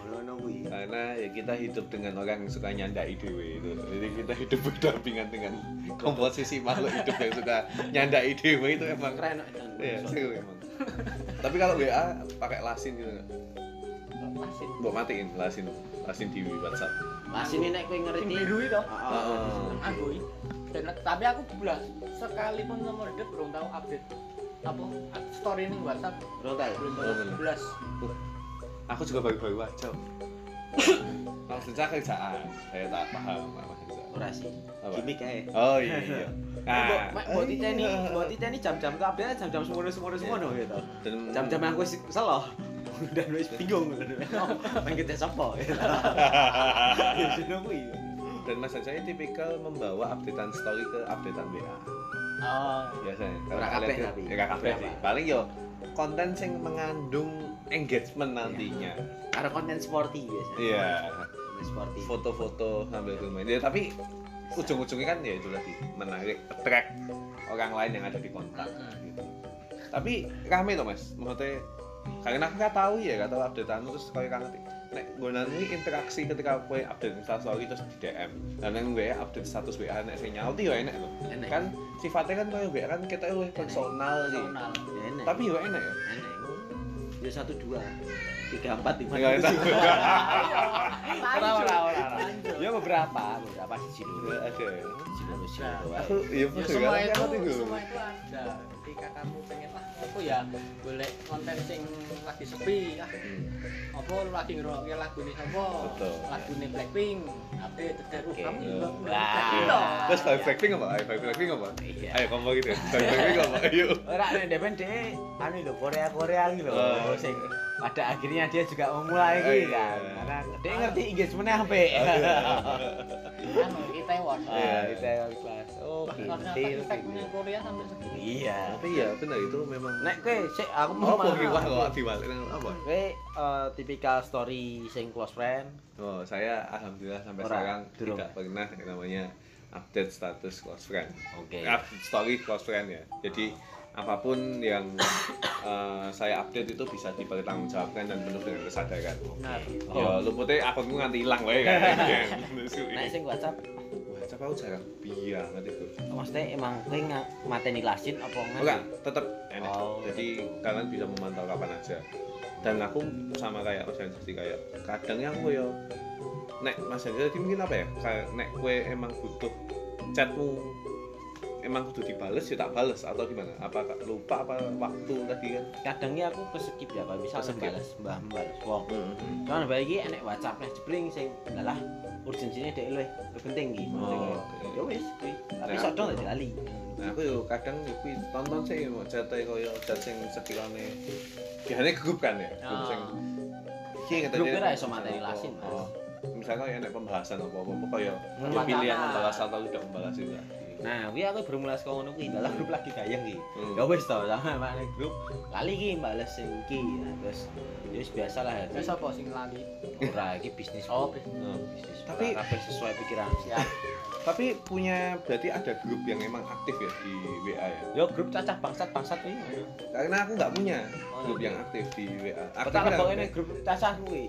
ngono kuwi. Karena ya kita hidup dengan orang yang suka nyandai dhewe itu. Jadi kita hidup berdampingan dengan komposisi makhluk hidup yang suka nyandai dhewe itu emang keren dan seru emang. Tapi kalau WA pakai lasin gitu enggak? Lasin. Mbok matiin lasin di WhatsApp. Lasin nek kowe ngerti. Biru to. Aku iki. Tapi aku belas sekalipun nomor dek belum tahu update apa story ning WhatsApp. Belum tahu. Belas. Aku juga baru-baru aja. Langsung cak kerjaan. Saya tak paham apa kerjaan. Kurasi. Gimik ae. Oh iya. Nah, buat titeni jam-jam update jam-jam semono gitu. Jam-jam aku wis selo. dan wis bingung ngono. Main gede sapa. Ya sino kuwi. Dan maksud saya tipikal membawa updatean story ke updatean WA. Oh, biasanya. Ora kabeh tapi. Ora kabeh sih. Paling yo konten sing mengandung engagement nantinya. Karena konten sporty biasanya. Iya. Sporty. Foto-foto sambil bermain. Ya tapi ujung-ujungnya kan ya itu tadi menarik, attract orang lain yang ada di kontak gitu. Tapi rame toh Mas, maksudnya karena aku nggak tahu ya, nggak tahu updatean terus kau yang ngerti. Nek gonan ini interaksi ketika aku update instastory terus di DM, dan yang WA update status WA nek saya nyauti ya enak loh. Kan sifatnya kan kalau WA kan kita personal sih. Tapi ya enak ya. Enak. Ya 1, 2, 3, 4, 5. Ya beberapa sih dulu ada. Aku ya semua itu ada. Ketika kamu pengen aku ya boleh konten sing lagi sepi lah. Apa lagi ngrungokke lagune sapa? Lagune Blackpink. Tapi tetep kamu lah. Terus Blackpink apa? Ayo combo gitu. Blackpink apa? Ayo. Ora nek depen dhek anu lho Korea iki lho sing pada akhirnya dia juga memulai gitu kan. Karena dia ngerti engagement-nya apa. Anu Itaewon. Iya, Itaewon class. Oh, teknik Korea sampai segini. Iya, tapi ya benar itu memang. Nek kowe sik aku mau kok diwalek nang apa? Kowe tipikal story sing close friend. Oh, saya alhamdulillah sampai sekarang tidak pernah yang namanya update status close friend. Oke. Update story close friend ya. Jadi apapun yang saya update itu bisa dipertanggungjawabkan dan penuh dengan kesadaran. Benar. Ya lumute akunku nganti ilang wae kan. Nek sing WhatsApp aku jarang banget itu. Maksudnya emang kowe mateni lasin apa enggak? Enggak, tetep enak. Oh. Jadi kalian bisa memantau kapan aja. Dan aku sama kayak Mas Hendri kayak kadang yang aku yo nek Mas Hendri mungkin apa ya? Nek kowe emang butuh chatmu emang kudu dibales ya tak bales atau gimana? Apa lupa apa waktu tadi kan? Kadangnya aku keskip ya kalau bisa bales mbah-mbales wong. Cuman bae iki enek WhatsApp nek jebling sing lalah urgensinya dhek luwih penting iki. Ya wis kuwi. Tapi sodong dadi lali. Nah aku yo kadang kuwi tonton sik yo jate koyo jat sing sekilane. Biasane grup kan ya. Grup sing iki ngene. Grup ora iso materi lasin, Mas. Misalnya koyo enek pembahasan apa-apa koyo pilihan membalas atau tidak membalas itu. Nah, gue aku bermula saka ngono kuwi dalam grup lagi gayeng iki. Ya wis to, sama nek grup lali iki mbales sing iki. Terus wis biasalah. Terus sapa sing lali? Ora, iki bisnis. Oh, bisnis. Tapi kabeh sesuai pikiran. Ya. Tapi punya berarti ada grup yang emang aktif ya di WA ya. Ya grup cacah bangsat-bangsat kuwi. Karena aku enggak punya grup yang aktif di WA. Aku tak lebokne grup cacah kuwi.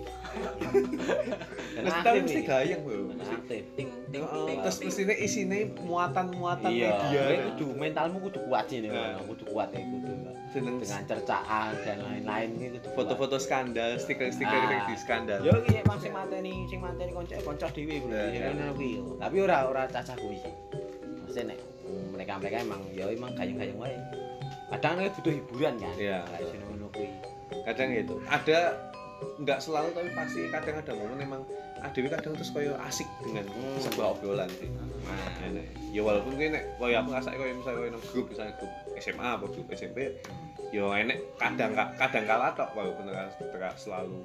Nah, mesti gayeng lho. Aktif. Terus mestine isine muatan media itu mentalmu kudu kuat sih memang kudu kuat ya kudu dengan cercaan dan lain-lain itu foto-foto skandal stiker-stiker di skandal yo iki sing mateni kanca dhewe kuwi tapi ora cacah kuwi sih mesti nek mereka emang ya emang gayeng-gayeng wae kadang nek butuh hiburan kan ngono kuwi kadang gitu ada enggak selalu tapi pasti kadang ada momen memang Dewi kadang terus koyo asik dengan sebuah obrolan sih. Nah, ya walaupun kowe nek koyo aku ngrasake koyo misalnya koyo grup SMA apa grup SMP, ya enek kadang kalah tok walaupun terus selalu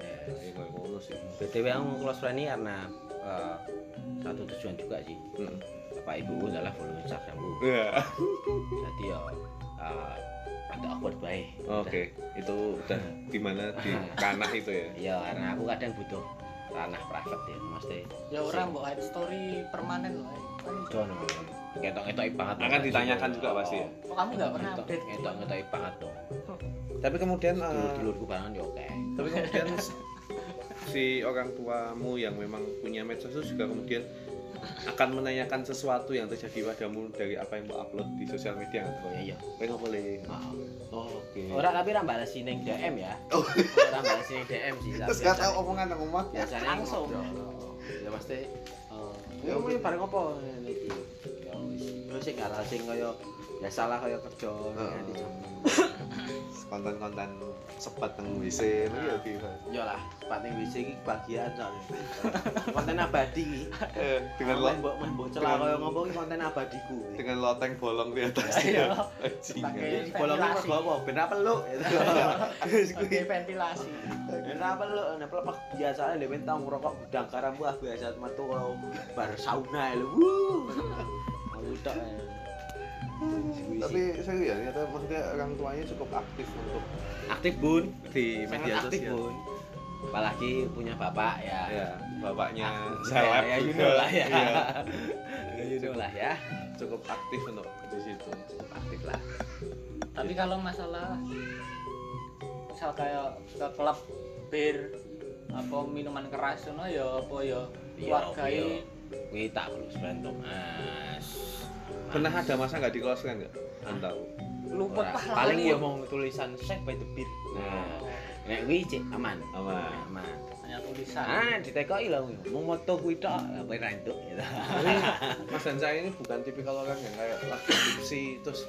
koyo ngono sih. BTW aku close friend karena satu tujuan juga sih. Bapak Ibu salah follow Instagramku. Jadi ya ada awkward bae. Oke, itu udah di mana di ranah itu ya. Iya, karena aku kadang butuh ranah private ya mesti. Ya ora mbok live story permanen lho. Dono. Ketok-ketoki banget. Akan ditanyakan juga pasti ya. Kok kamu enggak pernah update ketok-ketoki banget toh. Tapi kemudian dulurku banget ya oke. Tapi kemudian si orang tuamu yang memang punya medsos juga kemudian akan menanyakan sesuatu yang terjadi padamu dari apa yang mau upload di sosial media atau iya. Pengen boleh. Oke. Ora tapi ra balesi ning DM ya. Ora balesi ning DM sih. Terus gak tau omongan nang omah ya langsung. Ya pasti yo muni bareng opo iki. Ya wis. Wis sing kaya ya salah kayak kerja konten-konten sepat yang WC ini ya gila iya lah, sepat yang WC ini kebahagiaan soalnya konten abadi ini dengan celah kayak ngomong konten abadiku dengan loteng bolong di atasnya pakai bolongnya terus bawa bener apa lu? Pakai ventilasi bener apa lu? Biasanya lewen tau ngerokok gudang karang buah biasa metu kalau bar sauna ya wuuuh udah tapi saya ya ternyata maksudnya orang tuanya cukup aktif untuk aktif bun di media sosial bun. Apalagi punya bapak ya, ya bapaknya seleb ya, juga lah ya, ya cukup aktif untuk di situ cukup aktif lah. Tapi kalau masalah misal kayak ke klub bir apa minuman keras itu ya apa ya keluargai ini tak perlu sebentuk mas. Pernah ada masa nggak dikeloskan nggak? Nggak tahu. Lupa paling ya mau tulisan Shake by the Beer. Nah, ini cek aman. Aman. Hanya tulisan. Ah, ditekoi lah. Mau moto kuwi tok, apa rantuk gitu. Mas dan saya ini bukan tipikal orang yang kayak lagu tipsi terus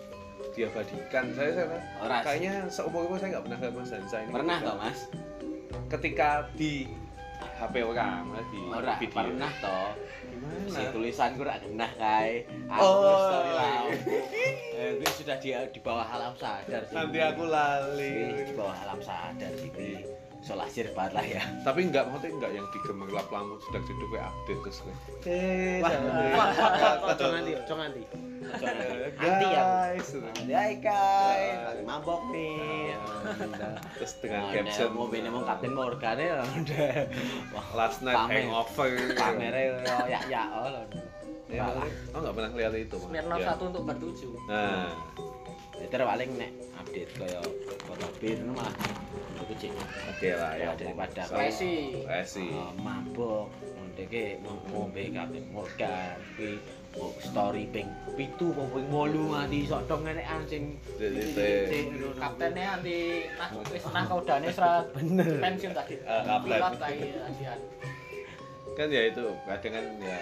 diabadikan. Saya kayaknya seumur-umur saya nggak pernah kayak Mas dan saya ini. Pernah nggak Mas? Ketika di HP orang lagi video. Pernah toh. Si tulisan ku rak genah kae. Aku story lampu. Itu sudah di bawah alam sadar sih. Nanti aku lali. Di bawah alam sadar iki. Solasir banget lah ya. Tapi enggak maksudnya enggak yang digemerlap lampu sedang duduk kayak update terus kayak. Wah, jangan nanti. Nanti ya. Hai guys, mabok nih. Terus dengan caption mau bene mau Captain Morgan ya. Last night hangover. Kamera ya Allah. Ya, aku enggak pernah lihat itu. Mirna 1 untuk bertujuh. Nah. Terus paling nek update kayak foto bir mah. Oke lah ya daripada resi mabok ndeke ngombe Captain Morgan kuwi story ping 7 apa ping 8 nganti sok tok ngenekan sing kaptene anti Mas wis nang kaudane serat bener pensiun tadi pilot kae adian kan ya itu kadang kan ya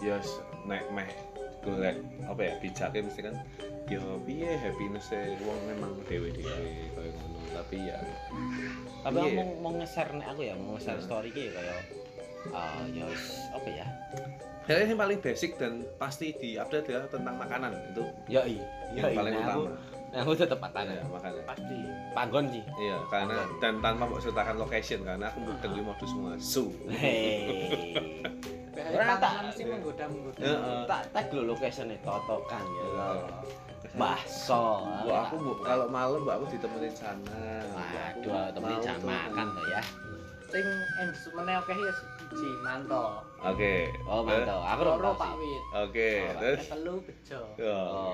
yes naik meh golek apa ya bijake mesti kan ya piye happiness e wong memang dhewe-dhewe koyo ngono tapi ya tapi mau nge-share nek aku ya mau nge-share story iki kaya ya apa ya hal yang paling basic dan pasti diupdate ya tentang makanan itu ya iya paling utama aku tetap makanan ya makanan pasti panggon sih iya karena dan tanpa mbok sertakan location karena aku mudeng iki modus ngasu ora tak mesti menggoda-menggoda tak tag lho location-e totokan ya bakso. Aku kalau malam aku ditemenin sana. Aduh, temenin jam makan to ya. Sing mene akeh ya siji manto. Oke. Oh, manto. Aku loro Pak Wit. Oke, terus telu bejo.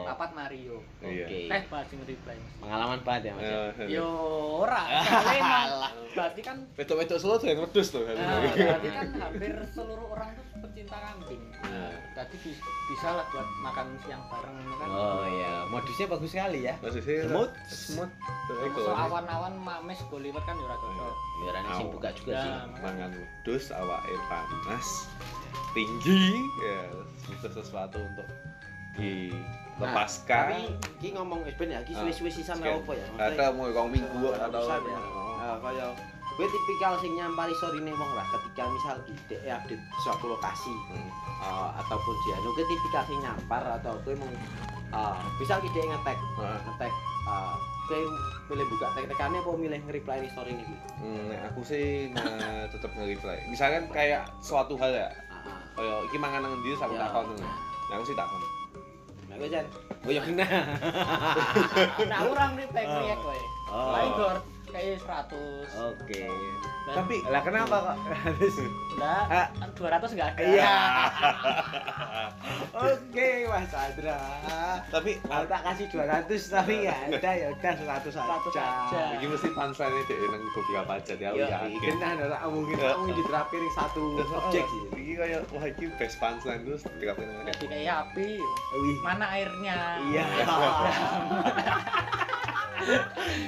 Papat Mario. Oke. Teh bajing reply. Pengalaman banget ya, Mas. Yo ora, salah. Berarti kan wedok-wedok Solo doyan wedhus to. Berarti kan hampir seluruh orang tuh pecinta kambing. Tadi bisa lah buat makan siang bareng kan. Oh iya, modusnya bagus sekali ya. Smooth. Kalau awan-awan mamis go liwat kan yo ora cocok. Biarane sing buka juga sih. Mangan wedhus awake panas tinggi ya butuh sesuatu untuk dilepaskan. Tapi iki ngomong ben ya iki suwe-suwe sisan apa ya? Ada mau kong minggu atau kaya gue tipikal sing nyampari sorine wong lah ketika misal ide update suatu lokasi ataupun dia gue tipikal sing nyampar atau gue mau bisa ide ngetek gue milih buka tek-tekannya apa milih nge-reply di story ini? Aku sih tetep nge-reply misalkan kayak suatu hal ya kayak ini mangan nang ndi sampe takon aku sih takon aku jan oh ya kena nah orang reply gue kowe lain gor kayak 100. Oke. Tapi lah kenapa kok 100? Lah 200 enggak ada. Iya. Oke, Mas Adra. Tapi tak kasih 200 tapi ya ada ya udah 100 aja. Iki mesti panselnya dhewe nang beberapa aja ya. Ya genah ora mungkin diterapin ring satu objek sih. Iki kaya wah iki best pansel terus diterapin nang kayak api. Mana airnya? Iya.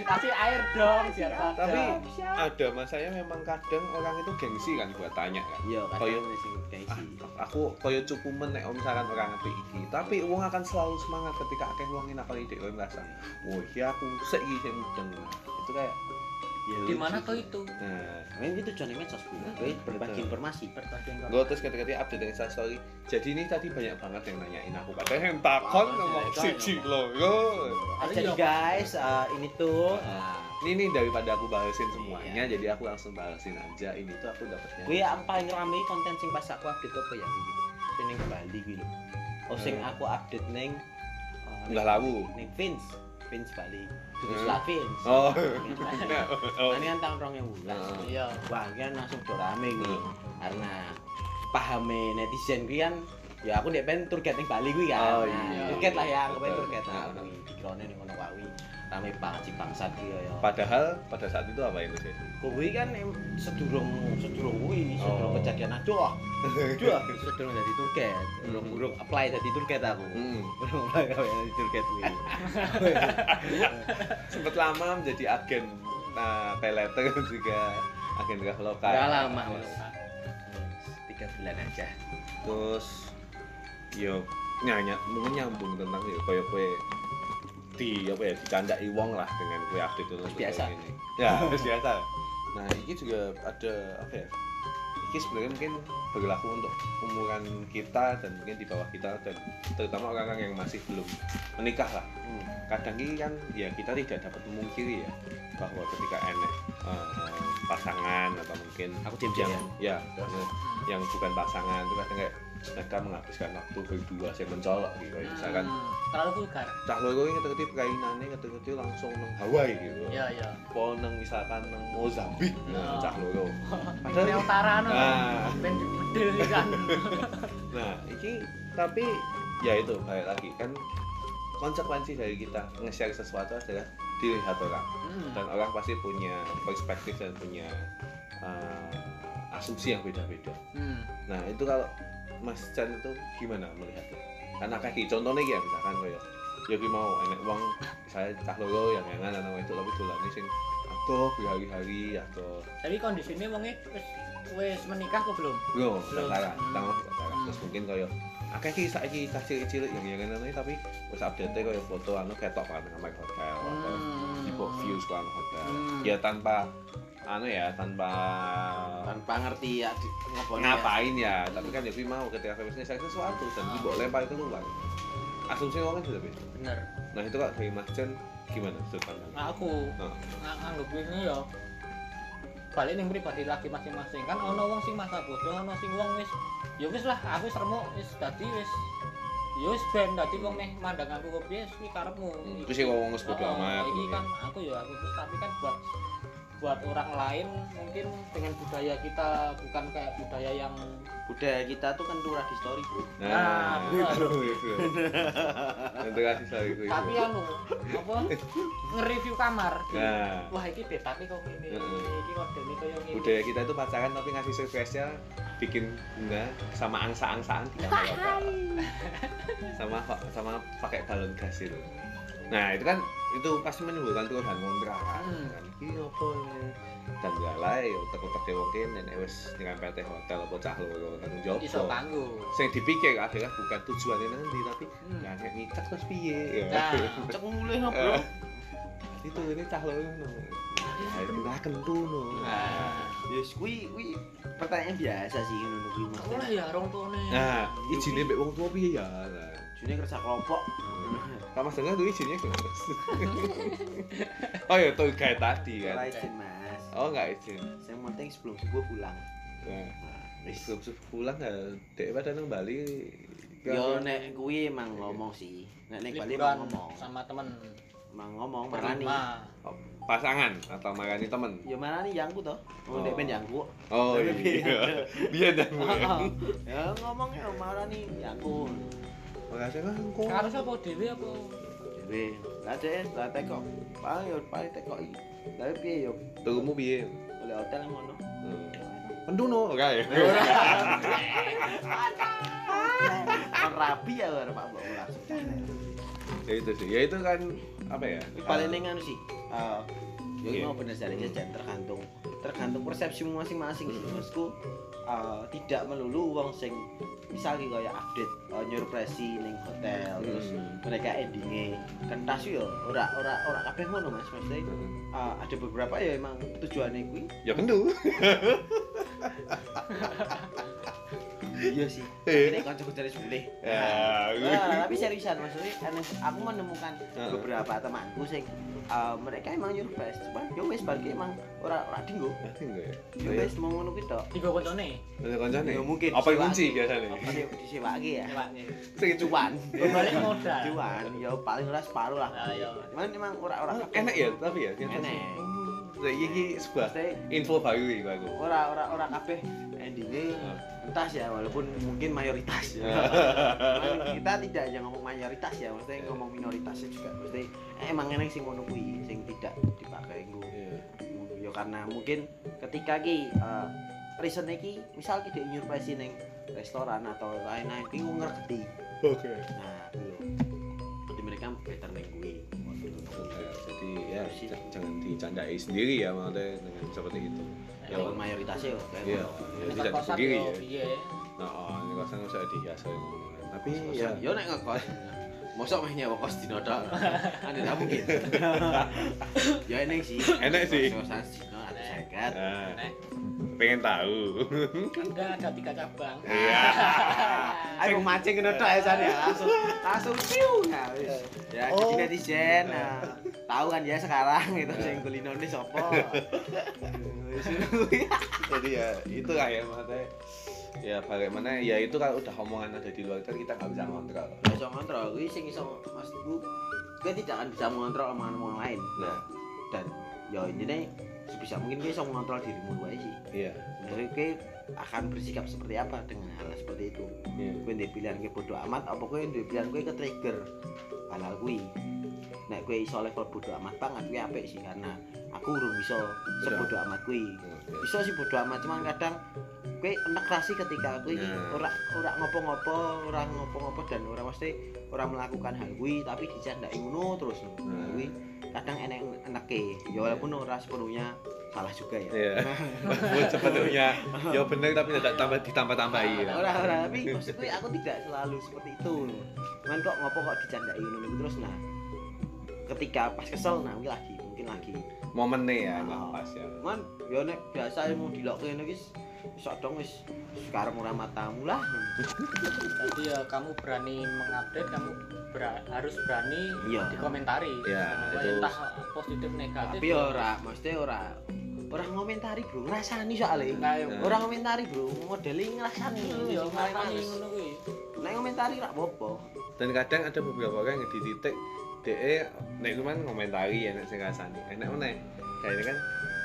Kasih air dong biar padahal. Tapi ada masanya memang kadang orang itu gengsi kan buat tanya kan. Iya, kadang gengsi. Aku koyo cukumen nek misalkan orang ngerti iki, tapi wong akan selalu semangat ketika akeh wong ngakali dhek kowe merasa. Wah, iki aku sik iki sing mudeng. Itu kayak di mana kau itu? Nah, memang itu tujuannya medsos bu. Berbagi informasi, berbagi informasi. Gue terus ketika update yang saya story. Jadi ini tadi banyak banget yang nanyain aku. Katanya yang takon ngomong cici loh. Jadi guys, ini tuh. Ini daripada aku balesin semuanya, jadi aku langsung balesin aja. Ini tuh aku dapatnya. Gue yang paling ramai konten sing pas aku update apa ya? Ini kembali gitu. Oh, sing aku update neng. Enggak lawu. Neng Vince Bali. Terus Vince. Oh. Ini kan tahun 2018. Iya. Wah, kan langsung do rame iki. Karena pahame netizen kuwi kan ya aku nek pengen target ning Bali kuwi kan. Oh iya. Target lah ya, kepen target aku di krone ning ngono wae. Rame banget bangsat iki ya. Padahal pada saat itu apa itu sih? Kuwi kan sedurung kuwi, sedurung kejadian aduh. Aduh, sedurung dadi target. Urung-urung apply dadi target aku. Urung apply dadi target kuwi. Sempat lama menjadi agen peleter juga agen gas lokal. Enggak lama, Mas. 3 bulan aja. Terus yo mungkin nyambung tentang yo koyo-koyo apa ya dicandai wong lah dengan kue update itu biasa ini ya biasa. Nah ini juga ada apa ya, ini sebenarnya mungkin berlaku untuk umuran kita dan mungkin di bawah kita dan terutama orang-orang yang masih belum menikah lah. Kadang ini kan ya kita tidak dapat memungkiri ya bahwa ketika enek pasangan atau mungkin aku diam-diam yang bukan pasangan itu kadang kayak mereka menghabiskan waktu berdua saya mencolok gitu misalkan terlalu vulgar cah loro ngerti-ngerti perainannya ngerti-ngerti langsung nang Hawaii gitu iya po nang misalkan nang Mozambik cah loro padahal yang utara no ben bedel kan. Nah iki tapi ya itu balik lagi kan konsekuensi dari kita nge-share sesuatu adalah dilihat orang dan orang pasti punya perspektif dan punya asumsi yang beda-beda. Nah itu kalau Mas Chan itu gimana melihatnya? Karena kaki contohnya ya misalkan kayak jadi mau enek uang misalnya cah loro yang ngan ana wedok tapi dolane sing adoh hari-hari adoh. Tapi kondisine wonge wis menikah kok belum? Belum. Tanggal. Terus mungkin kayak akeh iki saiki cah cilik-cilik yang ngene tapi wis update kayak foto anu ketok kan nang hotel atau tipe views kan hotel. Ya tanpa ngerti ya ngapain ya. Tapi kan Dewi mau ketika Dewi saya sesuatu dan Dewi lempar keluar asumsi orang itu Dewi bener. Nah itu kak dari Mas Chen gimana sebenarnya? Aku nganggep ini ya balik yang pribadi lagi masing-masing kan ono wong sing masa bodoh ono sing wong wis ya wis lah aku sermu wis dadi wis ya wis ben dadi wong meh mandang aku kopi wis karepmu iku sing wong wis bodoh amat iki kan aku tapi kan buat orang lain mungkin dengan budaya kita bukan kayak budaya kita tuh kan turah di story bu. Nah itu. Untuk kasih story itu. Tapi anu apa nge-review kamar. Nah. Wah ini beda nih kok ini. Ini kode nih kok ini. Budaya kita itu pacaran tapi ngasih surprise-nya bikin bunga sama angsa-angsaan di kamar. sama pakai balon gas itu. Nah itu kan itu pasti menimbulkan pro dan kontra kan. Iki apa dan galai utek-utek wong kene nek wis dengan PT hotel apa cah loro tanggung jawab iso tanggung sing dipikir adalah bukan tujuane nanti tapi ya nek ngicek terus piye ya cek mulih no bro itu ini cah loro ngono ayo ndak kentuno yes kuwi pertanyaan biasa sih ngono kuwi masalah ya orang tuane nah ijine mbek wong tuwa piye ya ijine kerja kelompok. Mas dengar tuh izinnya gimana Mas? Oh ya tuh kayak tadi kan? Nggak izin Mas. Oh nggak izin. Yang penting sebelum subuh pulang. Sebelum subuh pulang nggak? Dewa datang Bali. Yo nek gue emang ngomong sih. Nek Bali emang ngomong. Sama temen. Emang ngomong marani. Pasangan atau marani temen? Yo marani yangku toh. Oh Dewa yangku. Oh iya. Dia yangku. Ya ngomongnya marani yangku. Rasanya kok. Harus apa dhewe apa? Dhewe. Lah dhek lah tekok. Paling yo paling tekok iki. Lah piye yo? Turumu piye? Oleh hotel ngono. Penduno kae. Rapi ya Pak Mbok langsung. Ya itu sih, ya itu kan apa ya? Paling ringan sih. Jadi mau bener saja dan tergantung persepsi masing-masing. Maksudku tidak melulu wong sing misalnya kayak update nyorepresi ning hotel terus mereka endinge kentas yo ora kabeh ngono Mas. Maksudnya ada beberapa ya emang tujuannya kuwi ya kendu. Iya sih. Ini kancaku cari boleh. Tapi seriusan maksudnya aku menemukan beberapa temanku sing mereka emang nyuruh best, cuman yo wis bagi emang ora dinggo. Ya. Yo wis mau ngono kuwi tok. Dinggo koncone. Koncone. Ya mungkin. Apa kunci biasane? Apa disewake ya? Sewake. Sing cuan. Balik modal. Cuan, yo paling ora separuh lah. Lah yo. Cuman emang ora enak ya, tapi ya. Enak. Iki sebuah info baru iki aku. Ora kabeh endinge entas ya, walaupun mungkin mayoritas ya. Kita tidak aja ngomong mayoritas ya, maksudnya ngomong minoritasnya juga. Maksudnya emang enak sing ngono kuwi sing tidak dipakai nggo. Ya karena mungkin ketika ki reason iki misal ki nyurpresi ning restoran atau lain-lain ki ngerti. Oke. Nah, lho. Jadi mereka better ning kuwi. Jadi ya jangan dicandai sendiri ya maksudnya dengan seperti itu. Ya mayoritasnya ya tidak sendiri ya. Iya. Nah, ini kosan usah dihias. Tapi ya yo nek ngekos. Mosok meh nyewa kos dino tok. Kan tidak mungkin. Ya enek sih. Enek sih. Kosan dino ada sekat. Enek. Pengen tahu. Enggak ada 3 cabang. Iya. Ayo mancing ngono tok esane langsung piu nah wis. Ya iki netizen. Nah, tahu kan ya sekarang itu sing kulinone sapa. Jadi ya itu lah ya maksudnya. Ya bagaimana ya itu kalau udah omongan ada di luar itu kita enggak bisa ngontrol. Enggak bisa ngontrol. Kuwi sing iso maksudku kita tidak akan bisa mengontrol omongan lain. Nah, dan ya intine sebisa mungkin dia bisa mengontrol dirimu aja sih. Iya. Mereka akan bersikap seperti apa dengan hal seperti itu. Iya. Kau yang pilihan kau bodoh amat, apa kau yang pilihan kau ke trigger halal kau. Nah kau iso level bodoh amat banget kau apa sih karena aku belum bisa sebodoh amat kau. Bisa sih bodoh amat cuman kadang kau enak rasi ketika kau orang ngopo-ngopo dan orang mesti orang melakukan hal kau tapi dicandai ngono terus kau. Kadang enak-enake ya walaupun ora sepenuhnya salah juga ya. Iya. Sepenuhnya ya bener tapi tidak ditambah-tambahi. Ora tapi maksudku aku tidak selalu seperti itu. Cuman kok ngopo kok dicandai ngono niku terus nah. Ketika pas kesel nah mungkin lagi momennya ya pas ya. Man ya nek biasa ilmu diloke ngene iki iso dong wis sekarang ora matamu lah. Jadi ya kamu berani mengupdate, kamu harus berani dikomentari. Iya, entah positif negatif. Tapi mesti ora ngomentari, Bro. Ngrasani soalé. Ora ngomentari, Bro. Modele ngrasani. Ya ngrasani ngono kuwi. Nek ngomentari ora apa-apa. Dan kadang ada beberapa orang yang dititik DE nek cuman ngomentari ya nek sing ngrasani. Enak meneh. Kayak kan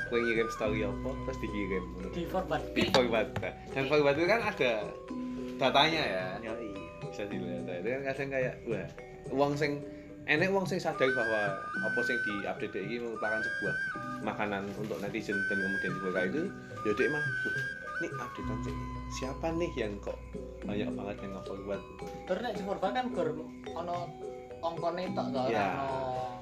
kowe ngirim story apa terus dikirim. Di forward. Dan forward itu kan ada datanya ya. Yoi. Bisa dilihat. Itu kan kadang kayak wah, wong sing sadar bahwa apa sing di-update iki merupakan sebuah makanan untuk netizen dan kemudian dibuka itu, ya dek mah. Nih updatean sih. Siapa nih yang kok banyak banget yang nge-forward. Terus nek forward kan gor ana angkane tok ta ora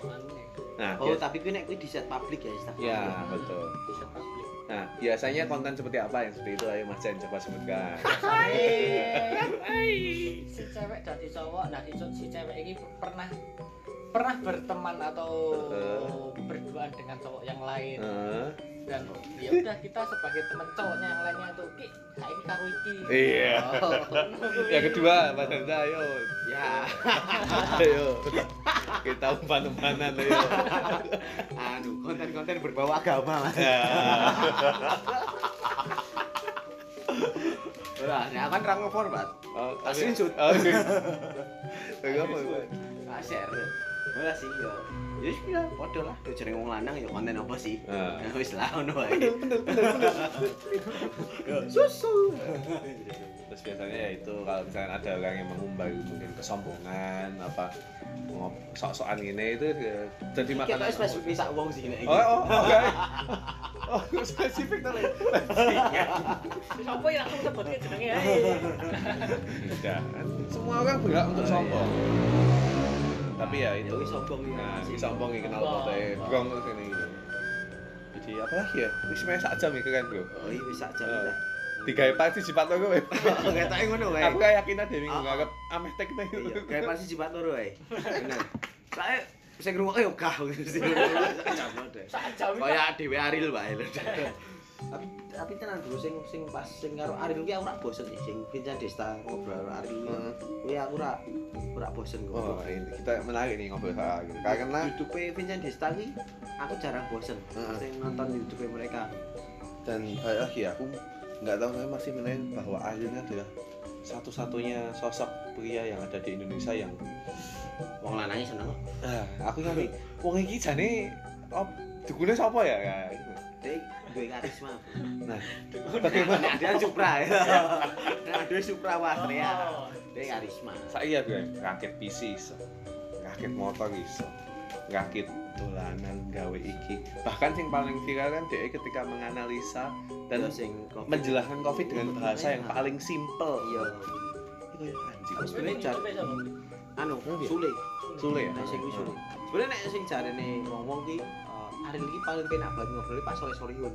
ana. Nah, tapi kuwi nek kuwi di-set public ya Instagram. Ya, betul. Di-set public. Nah, biasanya konten seperti apa yang seperti itu ayo Mas Jan coba sebutkan. Hai. Si cewek dadi cowok, nah si cewek ini pernah berteman atau berduaan dengan cowok yang lain. Dan ya udah kita sebagai teman cowoknya yang lainnya itu ki saiki karo iki. Iya. Yang kedua Mas Desta ayo. Ya. Ayo. Kita umpan-umpanan ayo. Aduh, konten-konten berbau agama Mas. Ora, nek akan ra ngeformat. Asli shoot. Oke. Apa ya? Share. Ora sih yo. Ya wis pira padha lah jeneng wong lanang ya konten apa sih? Wis lah ono wae. Susu. Terus biasanya ya itu kalau misalkan ada orang yang mengumbar mungkin kesombongan apa sok-sokan ngene itu jadi makanan. Kita wis bisa wong sih nek iki. Oke. Oh, spesifik to lek. Sopo ya aku sebutke jenenge ae. Semua orang berhak untuk sombong. Tapi ya itu. Wis sombong iki. Wis sombong iki kenal pote. Brong sini. Jadi apa lagi ya? Wis meh sak jam iki kan, Bro. Oh, wis sak jam lah. Digawe pasti jipat loro kowe. Ngetoke ngono wae. Aku yakinan dhewe nganggep ameh tekne. Digawe pasti jipat loro wae. Bener. Sae sing ngrungokke yo gah wis. Sak jam. Kaya dhewe Aril wae. Tapi tenan dulu sing pas sing karo Aril kuwi aku ora bosen sing Vincent Desta ngobrol karo Aril. Kuwi aku ora bosen kok. Oh, kita menarik nih ngobrol karo. Karena YouTube Vincent Desta kuwi aku jarang bosen sing nonton YouTube mereka. Dan akhirnya aku nggak tahu saya masih menilai bahwa Aril adalah satu-satunya sosok pria yang ada di Indonesia yang wong lanange seneng. Aku ngerti. Wong iki jane dukune sapa ya? Dewi Arisma. Nah, bagaimana dia Supra ya? Nah, dia Supra Wastria. Dewi Arisma. Saya gue rakit PC iso. Rakit motor iso. Rakit dolanan gawe iki. Bahkan sing paling viral kan dia ketika menganalisa dan menjelaskan Covid dengan bahasa yang paling simpel. Iya. Iku yo anjing. Wis bener. Anu, sulit. Sulit ya. Sing wis sulit. Sebenarnya nek sing jarene wong-wong ki Aril iki paling penak banget ngobrol pas sore-sore yon.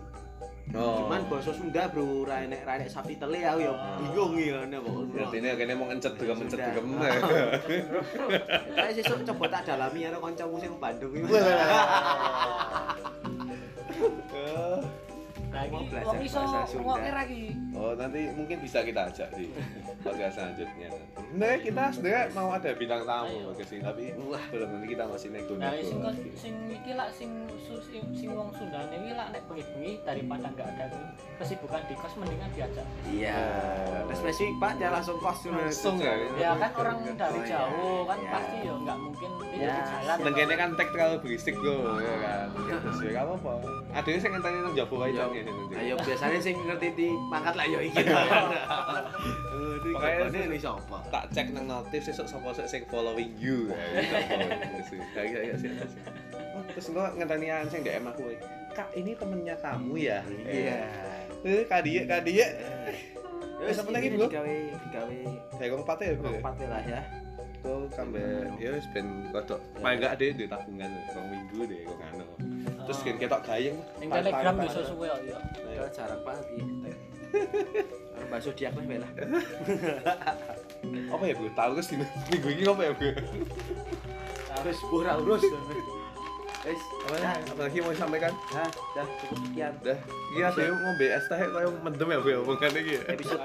Cuman basa Sunda, Bro, ra enek sapi tele aku ya bingung ngene kok. Dadine kene mau encet-encet. Saya sesuk coba tak dalami karo kancaku sing Bandung iki. Lagi iso ngoke ra iki. Oh, nanti mungkin bisa kita ajak di podcast selanjutnya. Nah, kita sebenarnya mau ada bintang tamu ke sini tapi belum, nanti kita masih nego. Nah, sing iki lak sing wong Sundane iki lak nek bengi-bengi daripada enggak ada kesibukan di kos mendingan diajak. Iya, spesifik Pak, dia langsung kos langsung ya. Ya kan orang dari jauh kan pasti ya enggak mungkin di jalan. Dan kene kan tek terlalu berisik loh ya kan. Terus ya apa-apa. Aduh sing ngenteni nang jabo wae to. Ayo biasanya sing ngerti di pangkat lah yo iki. Pokoke dene iso apa? Tak cek nang notif sesuk sapa sing following you. Ya. Terus gua ngenteni an sing DM aku. Kak, ini temennya kamu ya? Iya. Kadiye. Wis sampe lagi belum? Gawe. Tegong pate ya, Bro. Pate lah ya. Kok sampe ya wis ben kodok. Paling enggak dhewe tabungan 2 minggu deh kok ngono. Terus kan ketok gayeng ning Telegram iso suwe kok ya. Ora jarak banget iki. Karo bakso diak wis lah. Apa ya, Bu? Tahu wis minggu iki apa ya, Bu? Wis ora urus. Wis, apalagi mau sampaikan? Dah cukup sekian. Dah. Iya, saya mau BST koyo mendem ya, Bu. Bukan iki ya. Episode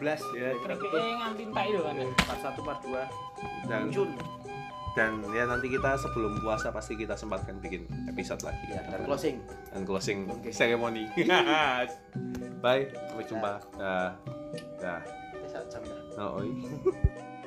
512 ya. Tapi nganti entek lho kan. Part 1, part 2. Lanjut. Dan ya nanti kita sebelum puasa pasti kita sempatkan bikin episode lagi ya, dan closing okay. Ceremony. Bye, sampai jumpa. Dah. Sampai jumpa.